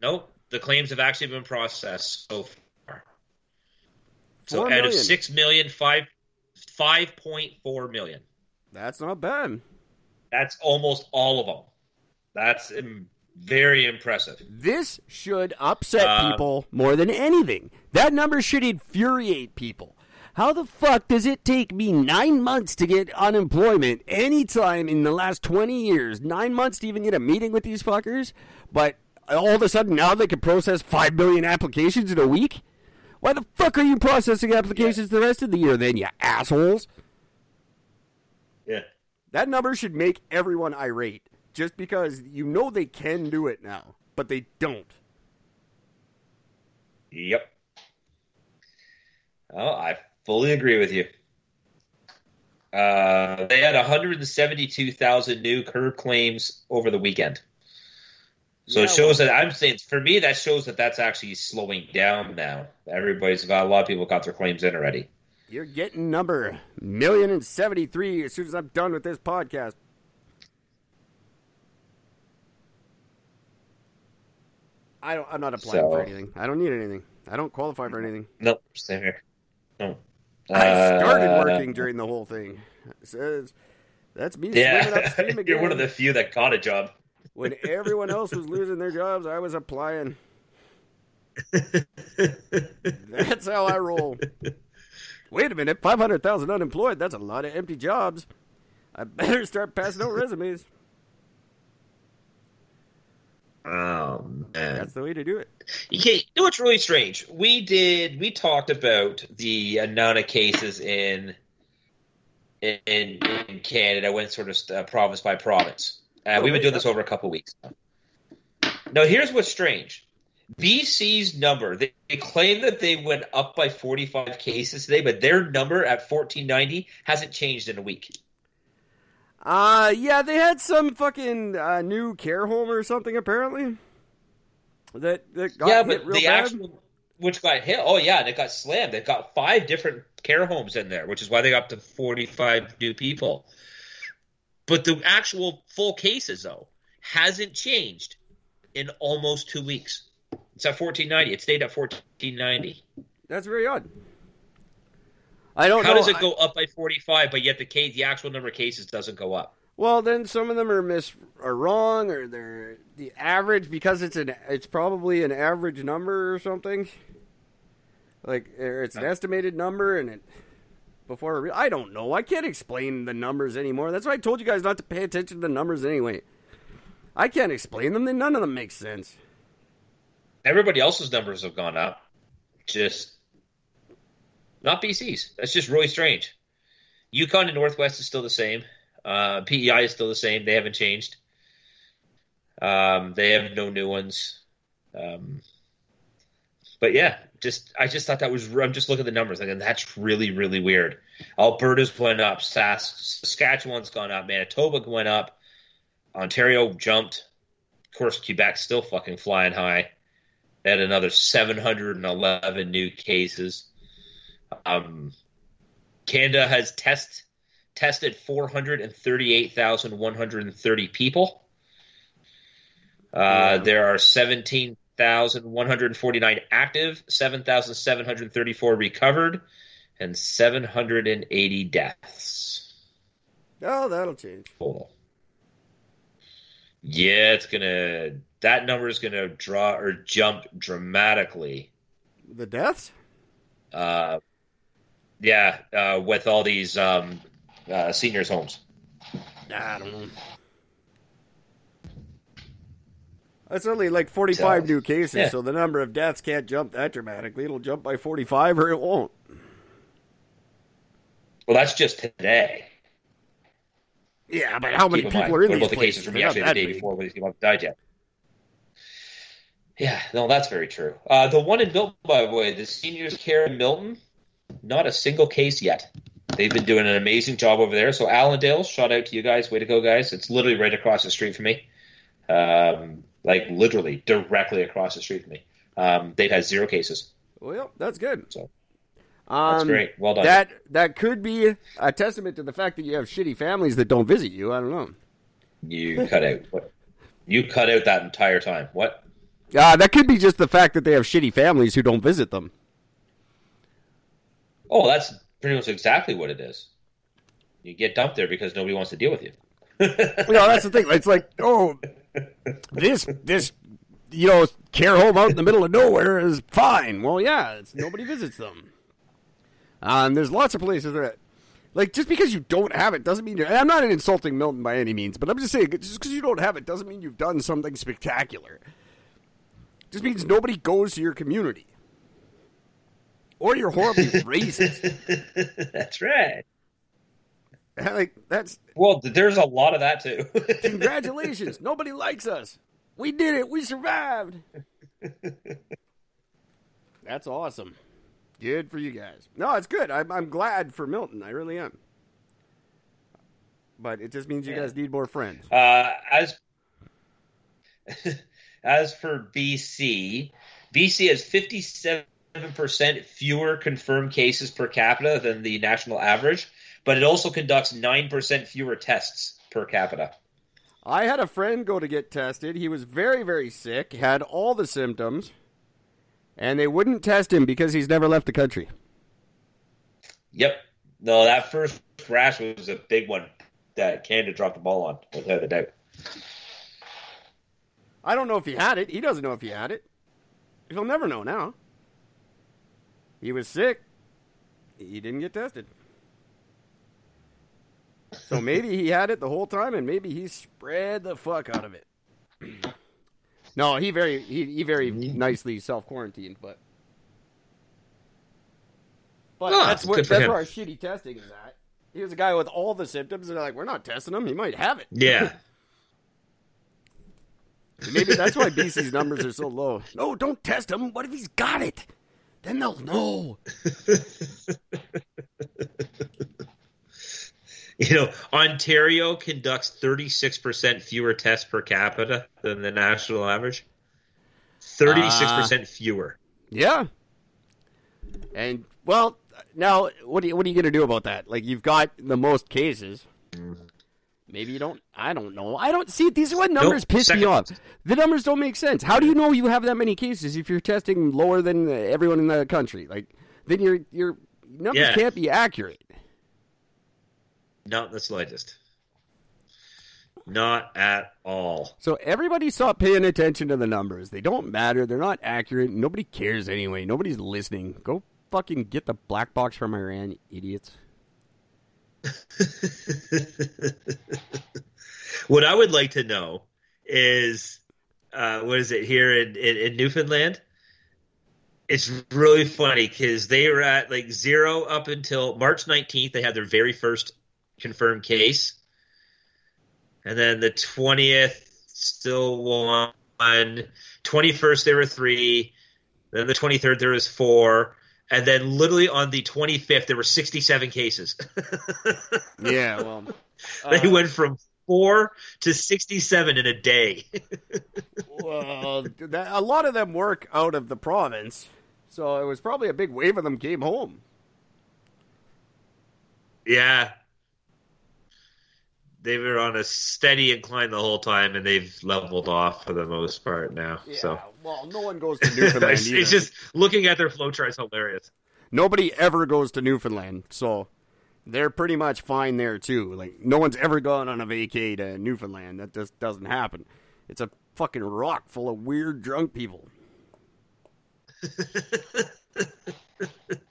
Nope. The claims have actually been processed so far. So out of 6 million, 5.4 million. That's not bad. That's almost all of them. That's very impressive. This should upset people more than anything. That number should infuriate people. How the fuck does it take me 9 months to get unemployment anytime in the last 20 years? 9 months to even get a meeting with these fuckers? But all of a sudden now they can process 5 million applications in a week? Why the fuck are you processing applications the rest of the year then, you assholes? Yeah. That number should make everyone irate. Just because you know they can do it now, but they don't. Yep. Oh, I fully agree with you. They had 172,000 new curb claims over the weekend. So it shows that I'm saying, for me, that shows that that's actually slowing down now. Everybody's got a lot of people got their claims in already. You're getting number 1,073,000 as soon as I'm done with this podcast. I'm not applying for anything. I don't need anything. I don't qualify for anything. Nope, same here. No. I started working during the whole thing. So that's me swimming upstream again. You're one of the few that got a job. When everyone else was losing their jobs, I was applying. That's how I roll. Wait a minute, 500,000 unemployed. That's a lot of empty jobs. I better start passing out resumes. Oh, man. That's the way to do it. You know what's really strange? We talked about the amount of cases in Canada, went sort of province by province. We've been doing this over a couple weeks. Now, here's what's strange. BC's number, they claim that they went up by 45 cases today, but their number at 1,490 hasn't changed in a week. They had some fucking new care home or something, apparently. That got hit real bad. Actual, which got hit. Oh, yeah, and it got slammed. They've got 5 different care homes in there, which is why they got up to 45 new people. But the actual full cases, though, hasn't changed in almost 2 weeks. It's at 1,490. It stayed at 1,490. That's very odd. I don't know. How does it go up by 45, but yet the actual number of cases doesn't go up? Well, then some of them are wrong, or they're the average because it's probably an average number or something. Like it's an estimated number, and it. I don't know. I can't explain the numbers anymore. That's why I told you guys not to pay attention to the numbers anyway. I can't explain them. None of them make sense. Everybody else's numbers have gone up. Just not BC's. That's just really strange. Yukon and Northwest is still the same. PEI is still the same. They haven't changed. They have no new ones. But yeah, I just thought that was – I'm just looking at the numbers, and that's really, really weird. Alberta's went up. Saskatchewan's gone up. Manitoba went up. Ontario jumped. Of course, Quebec's still fucking flying high. They had another 711 new cases. Canada has tested 438,130 people. There are 17,149 active, 7,734 recovered, and 780 deaths. Oh, that'll change. Total. Yeah, it's gonna. That number is gonna jump dramatically. The deaths? Yeah, with all these seniors' homes. I don't know. That's only like 45 new cases, yeah. So the number of deaths can't jump that dramatically. It'll jump by 45 or it won't. Well, that's just today. Yeah, but how many people are in these places? From yesterday, the day before, when these people haven't died yet. Yeah, no, that's very true. The one in Milton, by the way, the seniors care in Milton, not a single case yet. They've been doing an amazing job over there. So Allendale, shout out to you guys. Way to go, guys. It's literally right across the street from me. Like literally directly across the street from me. They've had zero cases. Well, that's good. So. That's great. Well done. That could be a testament to the fact that you have shitty families that don't visit you. I don't know. You cut out. What? You cut out that entire time. What? That could be just the fact that they have shitty families who don't visit them. Oh, that's pretty much exactly what it is. You get dumped there because nobody wants to deal with you. No, that's the thing. It's like, oh, this care home out in the middle of nowhere is fine. Well, yeah, nobody visits them. There's lots of places that, like, just because you don't have it doesn't mean you're, and I'm not insulting Milton by any means, but I'm just saying, just because you don't have it doesn't mean you've done something spectacular. It just means nobody goes to your community. Or you're horribly racist. That's right. Like, that's. Well, there's a lot of that, too. Congratulations. Nobody likes us. We did it. We survived. That's awesome. Good for you guys. No, it's good. I'm glad for Milton. I really am. But it just means you guys need more friends. As for BC has 57% fewer confirmed cases per capita than the national average, but it also conducts 9% fewer tests per capita. I had a friend go to get tested. He was very, very sick, had all the symptoms. And they wouldn't test him because he's never left the country. Yep. No, that first crash was a big one that Canada dropped the ball on, without a doubt. I don't know if he had it. He doesn't know if he had it. He'll never know now. He was sick. He didn't get tested. So maybe he had it the whole time, and maybe he spread the fuck out of it. No, he very nicely self-quarantined, but that's where our shitty testing is at. He was a guy with all the symptoms, and they're like, we're not testing him. He might have it. Yeah. Maybe that's why BC's numbers are so low. No, don't test him. What if he's got it? Then they'll know. Ontario conducts 36% fewer tests per capita than the national average. 36% fewer. Yeah. And, well, now, what are you going to do about that? Like, you've got the most cases. Mm-hmm. Maybe you don't. I don't know. I don't see. These are what numbers piss me off. The numbers don't make sense. How do you know you have that many cases if you're testing lower than everyone in the country? Like, then your numbers can't be accurate. Not in the slightest. Not at all. So everybody stopped paying attention to the numbers. They don't matter. They're not accurate. Nobody cares anyway. Nobody's listening. Go fucking get the black box from Iran, idiots. What I would like to know is, what is it here in Newfoundland? It's really funny because they were at like zero up until March 19th. They had their very first confirmed case, and then the 20th still 1, 21st there were 3, Then the 23rd, there was 4. And then literally on the 25th, there were 67 cases. Yeah, well. They went from 4 to 67 in a day. Well, a lot of them work out of the province. So it was probably a big wave of them came home. Yeah. They were on a steady incline the whole time, and they've leveled off for the most part now. Yeah, so. Well, no one goes to Newfoundland either. It's just looking at their flowchart is hilarious. Nobody ever goes to Newfoundland, so they're pretty much fine there too. Like, no one's ever gone on a vacay to Newfoundland. That just doesn't happen. It's a fucking rock full of weird drunk people.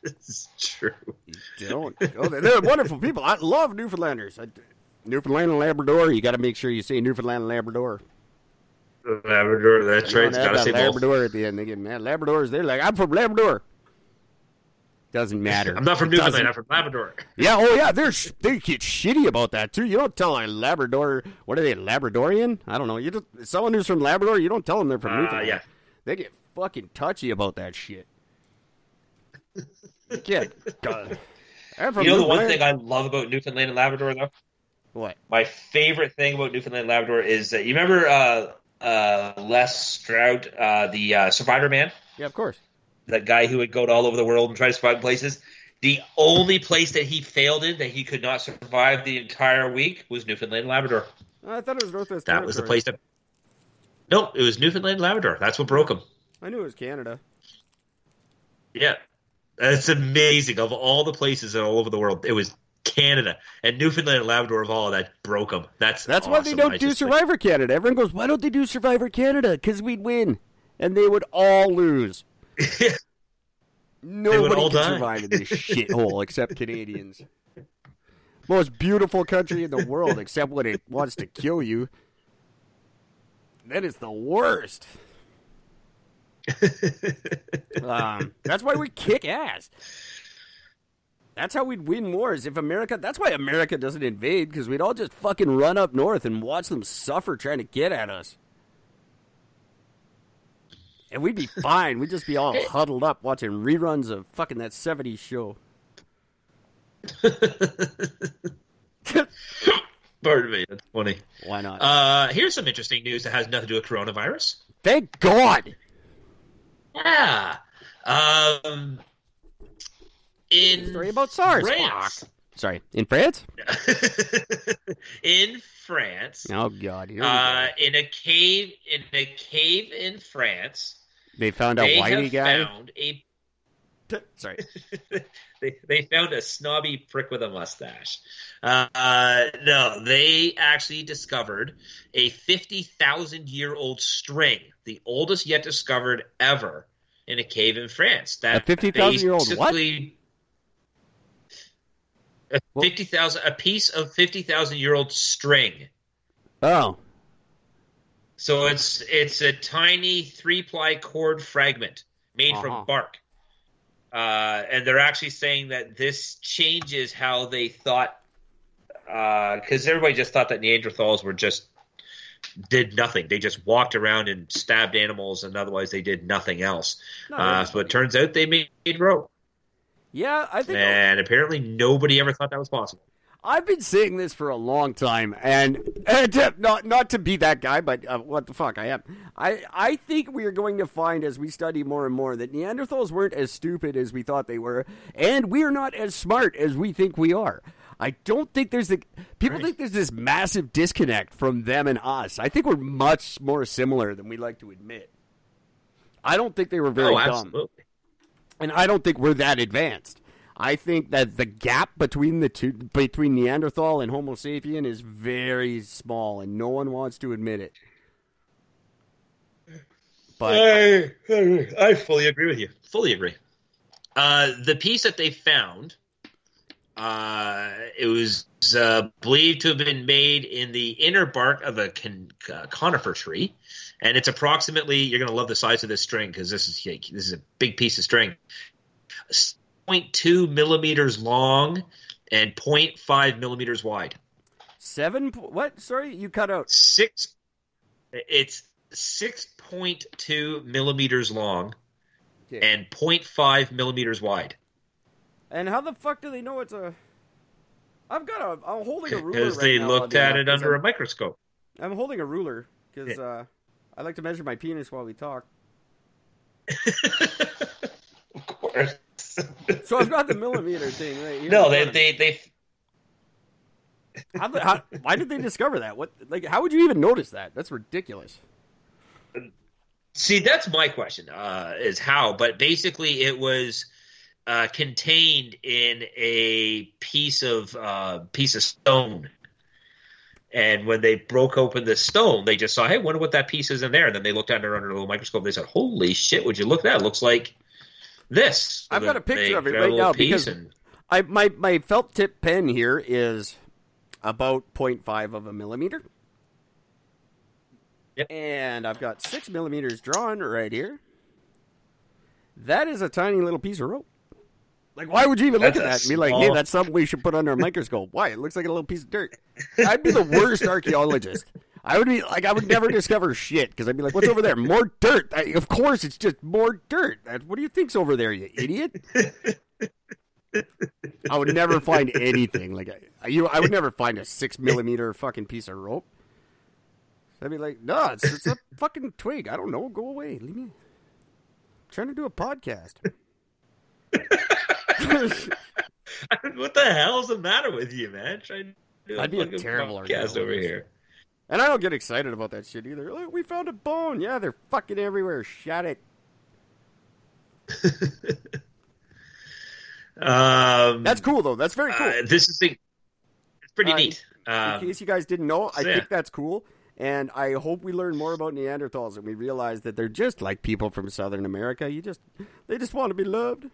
It's true. You don't go there. They're wonderful people. I love Newfoundlanders. Newfoundland and Labrador, you got to make sure you say Newfoundland and Labrador. Labrador, that's right. It's got to say Labrador both. At the end. They get mad. Labradors, they're like, I'm from Labrador. Doesn't matter. I'm not from Newfoundland. I'm from Labrador. Yeah. Oh, yeah. They get shitty about that too. You don't tell a Labrador. What are they? Labradorian? I don't know. You just, someone who's from Labrador, you don't tell them they're from Newfoundland. Yeah. They get fucking touchy about that shit. You can't. I'm from Newfoundland. You know the one thing I love about Newfoundland and Labrador though. What? My favorite thing about Newfoundland and Labrador is that you remember Les Stroud, the Survivor Man? Yeah, of course. That guy who would go to all over the world and try to survive places. The only place that he failed in that he could not survive the entire week was Newfoundland and Labrador. I thought it was Northwest Territories. That was the place that... No, it was Newfoundland and Labrador. That's what broke him. I knew it was Canada. Yeah. That's amazing. Of all the places all over the world, it was Canada and Newfoundland and Labrador of all that broke them. That's awesome. Why they don't do Survivor Canada. Everyone goes, why don't they do Survivor Canada? Because we'd win, and they would all lose. Nobody can survive in this shithole except Canadians. Most beautiful country in the world, except when it wants to kill you. That is the worst. That's why we kick ass. That's how we'd win wars. That's why America doesn't invade, because we'd all just fucking run up north and watch them suffer trying to get at us. And we'd be fine. We'd just be all huddled up watching reruns of fucking that 70s show. Pardon me. That's funny. Why not? Here's some interesting news that has nothing to do with coronavirus. Thank God. Yeah. In France? In France. Oh God! Here we go. In a cave in France, they found a whitey guy. They found a snobby prick with a mustache. No, they actually discovered a 50,000-year-old string, the oldest yet discovered ever, in a cave in France. That 50,000-year-old what? A piece of 50,000-year-old string. Oh, so it's a tiny 3-ply cord fragment made from bark, and they're actually saying that this changes how they thought, because everybody just thought that Neanderthals did nothing. They just walked around and stabbed animals, and otherwise they did nothing else. So it turns out they made rope. Yeah, I think... And apparently nobody ever thought that was possible. I've been saying this for a long time, and not to be that guy, but what the fuck, I am. I think we are going to find, as we study more and more, that Neanderthals weren't as stupid as we thought they were, and we are not as smart as we think we are. I don't think there's people think there's this massive disconnect from them and us. I think we're much more similar than we like to admit. I don't think they were very dumb. Absolutely. And I don't think we're that advanced. I think that the gap between the two, between Neanderthal and Homo sapien, is very small, and no one wants to admit it. But I fully agree with you. Fully agree. The piece that they found, it was believed to have been made in the inner bark of a conifer tree. And it's approximately, you're going to love the size of this string because this is a big piece of string, 0.2 millimeters long and 0.5 millimeters wide. What? Sorry, you cut out. It's 6.2 millimeters long Okay. And 0.5 millimeters wide. And how the fuck do they know it's a... I've got a... I'm holding a ruler right now. Because they looked at it under a microscope. I'm holding a ruler because I like to measure my penis while we talk. Of course. So I've got the millimeter thing right here. No, why did they discover that? What? Like, how would you even notice that? That's ridiculous. See, that's my question, is how. But basically it was contained in a piece of stone. And when they broke open the stone, they just saw, hey, wonder what that piece is in there. And then they looked under a little microscope. They said, holy shit, would you look at that? It looks like this. So I've got a picture of it right now because my felt tip pen here is about 0.5 of a millimeter. Yep. And I've got 6 millimeters drawn right here. That is a tiny little piece of rope. Like, why would you even look at that and be like, hey, that's something we should put under a microscope? Why? It looks like a little piece of dirt. I'd be the worst archaeologist. I would be like, I would never discover shit because I'd be like, what's over there? More dirt. Of course, it's just more dirt. What do you think's over there, you idiot? I would never find anything. Like, I would never find a 6 millimeter fucking piece of rope. I'd be like, no, it's a fucking twig. I don't know. Go away. Leave me. I'm trying to do a podcast. What the hell's the matter with you, man? I'd be a terrible podcast over here. And I don't get excited about that shit either. Look, we found a bone. Yeah, they're fucking everywhere. Shot it. That's cool, though. That's very cool. It's pretty neat. In case you guys didn't know, I think that's cool. And I hope we learn more about Neanderthals and we realize that they're just like people from Southern America. They just want to be loved.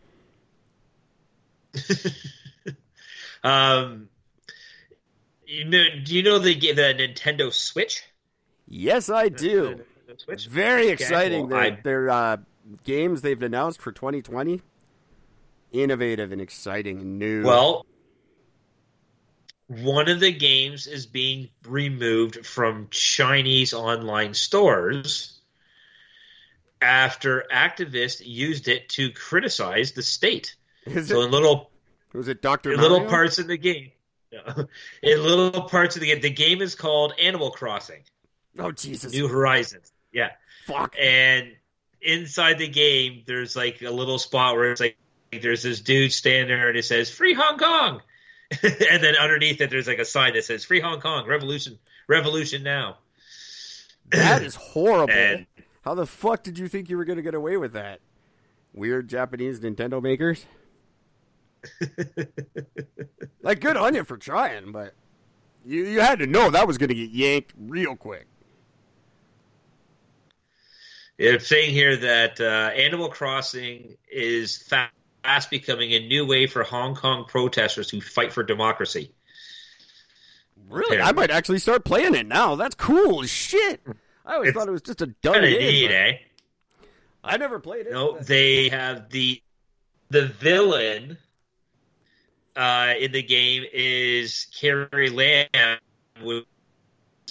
Do you know they gave a Nintendo Switch? Yes, I do. It's very exciting. Yeah, well, their games they've announced for 2020. Innovative and exciting and new. Well, one of the games is being removed from Chinese online stores after activists used it to criticize the state. In little parts of the game, the game is called Animal Crossing. Oh, Jesus. New Horizons. Yeah. Fuck. And inside the game, there's like a little spot where it's like there's this dude standing there and it says, Free Hong Kong. And then underneath it, there's like a sign that says, Free Hong Kong, revolution now. That is horrible. How the fuck did you think you were going to get away with that? Weird Japanese Nintendo makers. Like, good on you for trying, but you had to know that was going to get yanked real quick. It's saying here that Animal Crossing is fast becoming a new way for Hong Kong protesters who fight for democracy. Really? Apparently. I might actually start playing it now. That's cool as shit. I always thought it was just a dumb game. Neat, I never played it. No, they have the villain in the game is Carrie Lam, who's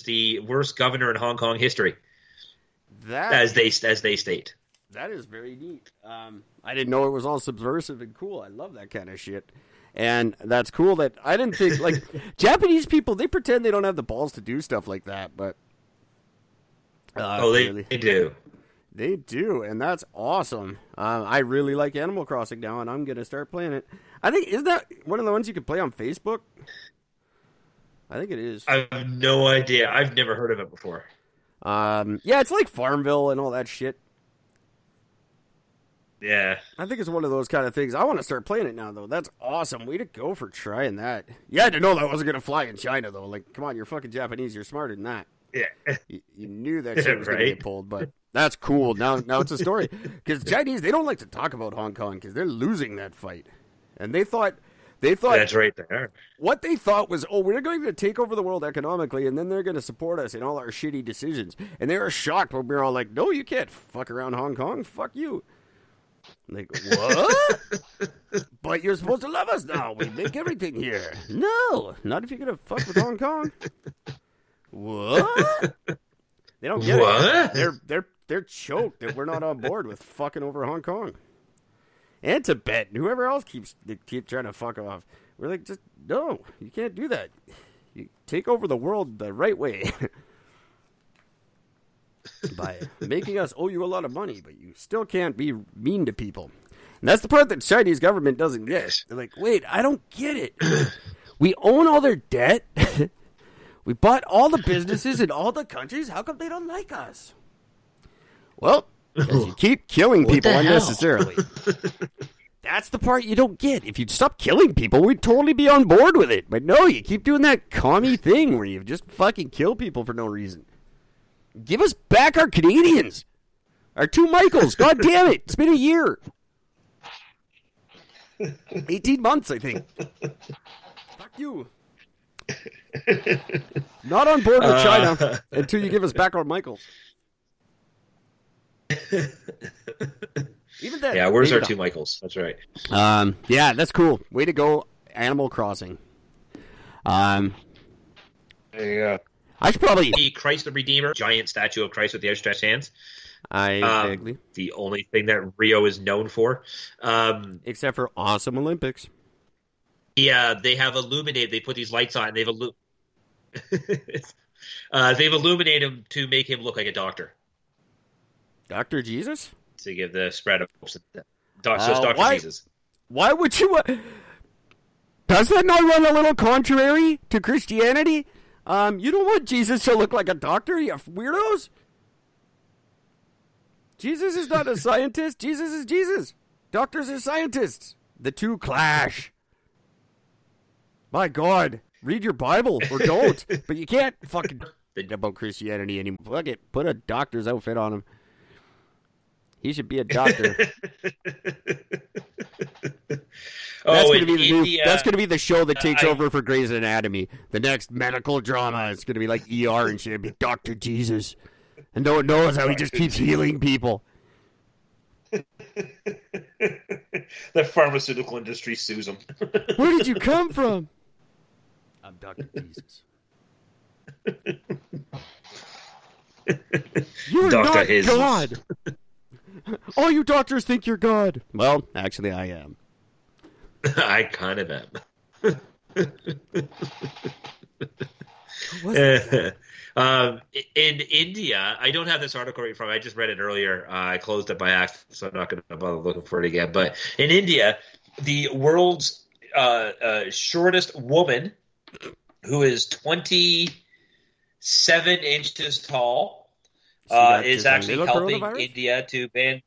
the worst governor in Hong Kong history. As they state. That is very neat. I didn't know it was all subversive and cool. I love that kind of shit. And that's cool that I didn't think, like, Japanese people, they pretend they don't have the balls to do stuff like that, but... they do. They do, and that's awesome. I really like Animal Crossing now, and I'm going to start playing it. I think, isn't that one of the ones you can play on Facebook? I think it is. I have no idea. I've never heard of it before. Yeah, it's like Farmville and all that shit. Yeah. I think it's one of those kind of things. I want to start playing it now, though. That's awesome. Way to go for trying that. You had to know that wasn't going to fly in China, though. Like, come on, you're fucking Japanese. You're smarter than that. Yeah. You knew that shit was going to get pulled, but... That's cool. Now it's a story. Because Chinese, they don't like to talk about Hong Kong because they're losing that fight. And they thought that's right there. What they thought was, oh, we're going to take over the world economically, and then they're going to support us in all our shitty decisions. And they were shocked when we were all like, no, you can't fuck around Hong Kong. Fuck you. I'm like, what? But you're supposed to love us now. We make everything here. No, not if you're going to fuck with Hong Kong. What? They don't get it. They're choked that we're not on board with fucking over Hong Kong. and Tibet and whoever else keeps trying to fuck off. We're like, just no, you can't do that. You take over the world the right way by making us owe you a lot of money, but you still can't be mean to people. And that's the part that the Chinese government doesn't get. They're like, wait, I don't get it. We own all their debt. We bought all the businesses in all the countries. How come they don't like us? Well, you keep killing people unnecessarily. That's the part you don't get. If you'd stop killing people, we'd totally be on board with it. But no, you keep doing that commie thing where you just fucking kill people for no reason. Give us back our Canadians. Our two Michaels. God damn it. It's been a year. 18 months, I think. Fuck you. Not on board with China until you give us back our Michaels. Even then, yeah, where's our two Michaels? That's right. Yeah, that's cool. Way to go, Animal Crossing. There you go. I should probably the Christ the Redeemer, giant statue of Christ with the outstretched hands. Exactly. The only thing that Rio is known for, except for awesome Olympics. Yeah, they have illuminated. They put these lights on. And they've illuminated him to make him look like a doctor. Dr. Jesus? To give the spread of Dr. Jesus. Why would you? Does that not run a little contrary to Christianity? You don't want Jesus to look like a doctor, you weirdos. Jesus is not a scientist. Jesus is Jesus. Doctors are scientists. The two clash. My God, read your Bible or don't. But you can't fucking think about Christianity anymore. Fuck it. Put a doctor's outfit on him. He should be a doctor. That's going to be the show that takes over for Grey's Anatomy. The next medical drama is going to be like ER and shit. It'll be Dr. Jesus. And no one knows how he just keeps healing people. The pharmaceutical industry sues him. Where did you come from? I'm Dr. Jesus. You're Dr. not Jesus. God. All you doctors think you're God. Well, actually, I am. I kind of am. In India, I don't have this article right from. I just read it earlier. I closed it by accident, so I'm not going to bother looking for it again. But in India, the world's shortest woman, who is 27 inches tall, is actually helping India to ban.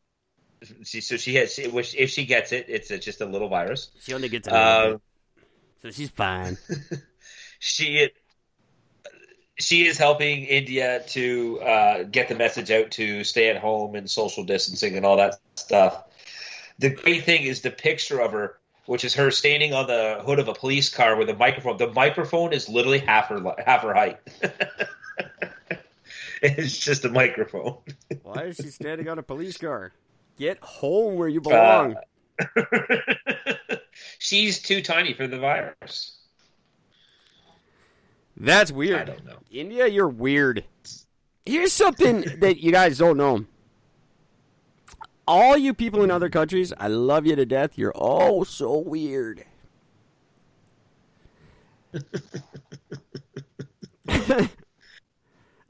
If she gets it, it's just a little virus. She only gets it, so she's fine. She is helping India to get the message out to stay at home and social distancing and all that stuff. The great thing is the picture of her, which is her standing on the hood of a police car with a microphone. The microphone is literally half her height. It's just a microphone. Why is she standing on a police car? Get home where you belong. She's too tiny for the virus. That's weird. I don't know. India, you're weird. Here's something that you guys don't know. All you people in other countries, I love you to death. You're all so weird.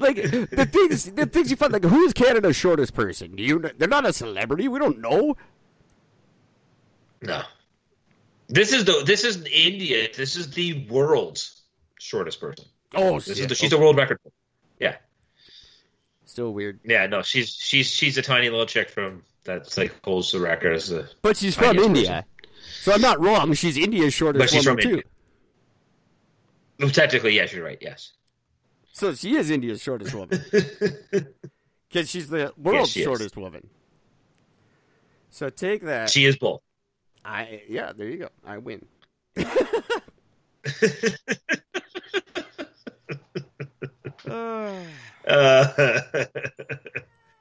Like, the things you find, like, who's Canada's shortest person? They're not a celebrity. We don't know. No. This is India. This is the world's shortest person. Oh, shit. She's a world record. Yeah. Still weird. Yeah, no, she's a tiny little chick from that's like holds the record as the. But she's from India, person. So I'm not wrong. She's India's shortest. But she's woman from India. Well, technically, yes, you're right. Yes. So she is India's shortest woman. Because she's the world's shortest woman. So take that. She is both. Yeah, there you go. I win.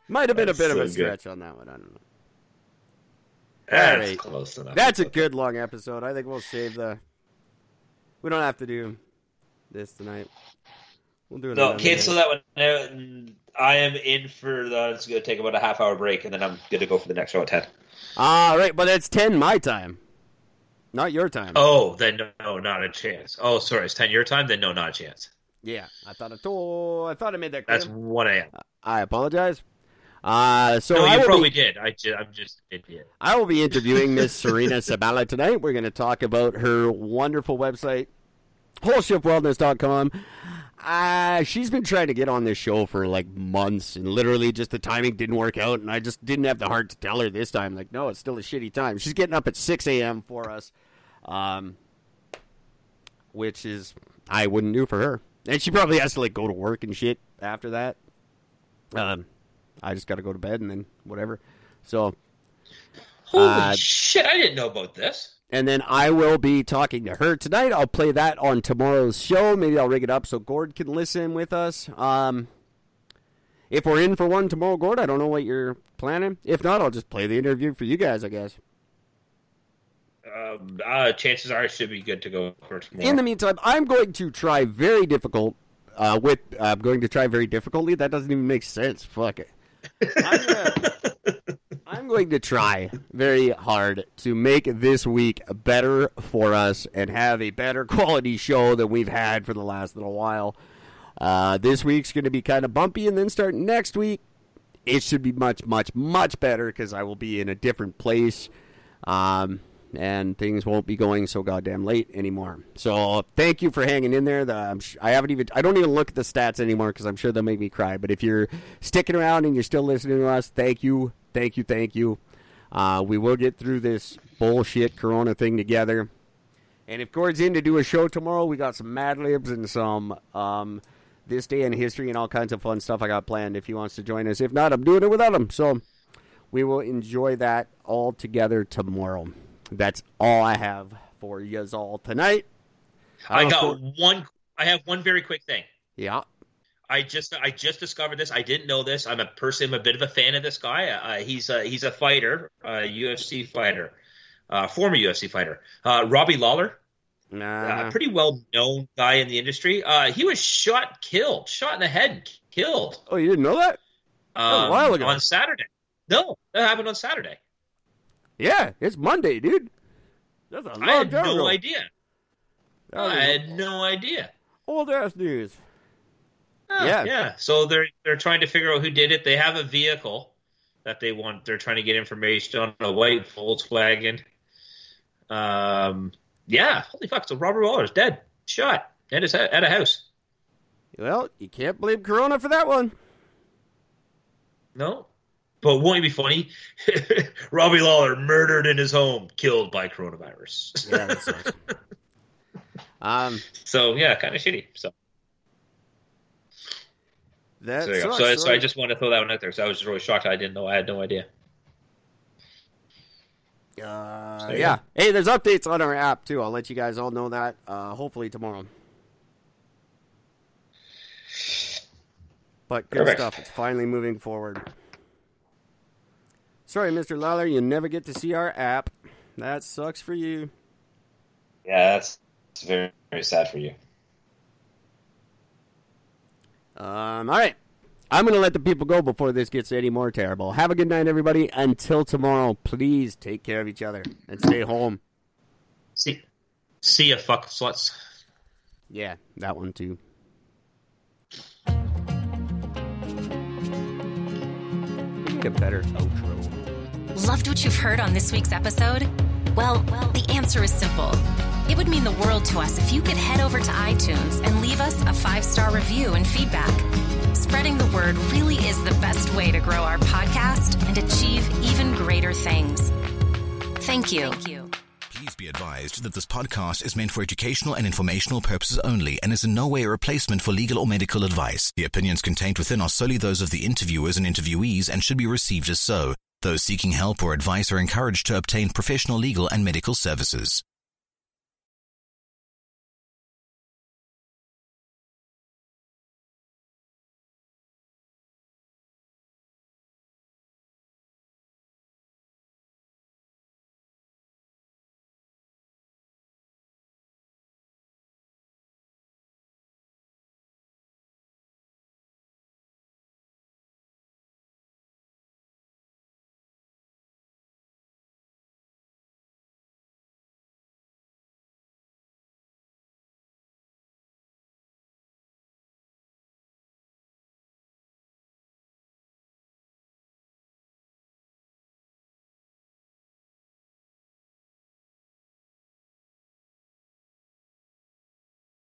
Might have been a bit of a stretch on that one. I don't know. That's close enough. That's a good long episode. I think we'll save the... We don't have to do this tonight. We'll do it. No, cancel that one out. I am in for the. It's going to take about a half hour break, and then I'm going to go for the next show at 10. All right, but it's 10 my time, not your time. Oh, then no, not a chance. Oh, sorry, it's 10 your time. Then no, not a chance. Yeah, I thought I made that clear. That's 1 a.m. I apologize. So no, you probably did. I'm just an idiot. I will be interviewing Miss Serena Sabella tonight. We're going to talk about her wonderful website, wholeshipwellness.com. She's been trying to get on this show for like months, and literally just the timing didn't work out, and I just didn't have the heart to tell her this time. Like, no, it's still a shitty time. She's getting up at 6 a.m. for us, which is I wouldn't do for her. And she probably has to like go to work and shit after that. I just got to go to bed and then whatever. So, holy shit, I didn't know about this. And then I will be talking to her tonight. I'll play that on tomorrow's show. Maybe I'll rig it up so Gord can listen with us. If we're in for one tomorrow, Gord, I don't know what you're planning. If not, I'll just play the interview for you guys, I guess. Chances are it should be good to go for tomorrow. In the meantime, I'm going to try very difficult. I'm going to try very difficultly. That doesn't even make sense. Fuck it. I'm going to try very hard to make this week better for us and have a better quality show than we've had for the last little while. This week's going to be kind of bumpy, and then starting next week, it should be much, much, much better because I will be in a different place, and things won't be going so goddamn late anymore. So thank you for hanging in there. I don't even look at the stats anymore because I'm sure they'll make me cry. But if you're sticking around and you're still listening to us, thank you. Thank you. Thank you. We will get through this bullshit Corona thing together. And if Gord's in to do a show tomorrow, we got some Mad Libs and some This Day in History and all kinds of fun stuff I got planned if he wants to join us. If not, I'm doing it without him. So we will enjoy that all together tomorrow. That's all I have for yous all tonight. I have one very quick thing. Yeah. I just discovered this. I didn't know this. I'm a bit of a fan of this guy. He's a fighter, UFC fighter, former UFC fighter. Robbie Lawler, pretty well known guy in the industry. He was shot in the head, killed. Oh, you didn't know that? A while ago on Saturday. No, that happened on Saturday. Yeah, it's Monday, dude. That's a long time ago. I had no idea. Old ass news. Oh, yeah. So they're trying to figure out who did it. They have a vehicle that they want. They're trying to get information on a white Volkswagen. Yeah. Holy fuck! So Robert Waller's dead, shot at a house. Well, you can't blame Corona for that one. No. But won't it be funny? Robbie Lawler murdered in his home, killed by coronavirus. Yeah, that sucks. So yeah, kind of shitty. So that sucks, so I just wanted to throw that one out there. So I was just really shocked. I didn't know. I had no idea. Yeah. Hey, there's updates on our app too. I'll let you guys all know that. Hopefully tomorrow. But good stuff. It's finally moving forward. Sorry, Mr. Lawler, you never get to see our app. That sucks for you. Yeah, that's very, very sad for you. All right. I'm going to let the people go before this gets any more terrible. Have a good night, everybody. Until tomorrow, please take care of each other and stay home. See ya, fuck sluts. Yeah, that one too. We need a better outro. Loved what you've heard on this week's episode? Well, the answer is simple. It would mean the world to us if you could head over to iTunes and leave us a 5-star review and feedback. Spreading the word really is the best way to grow our podcast and achieve even greater things. Thank you. Thank you. Please be advised that this podcast is meant for educational and informational purposes only and is in no way a replacement for legal or medical advice. The opinions contained within are solely those of the interviewers and interviewees and should be received as so. Those seeking help or advice are encouraged to obtain professional legal and medical services.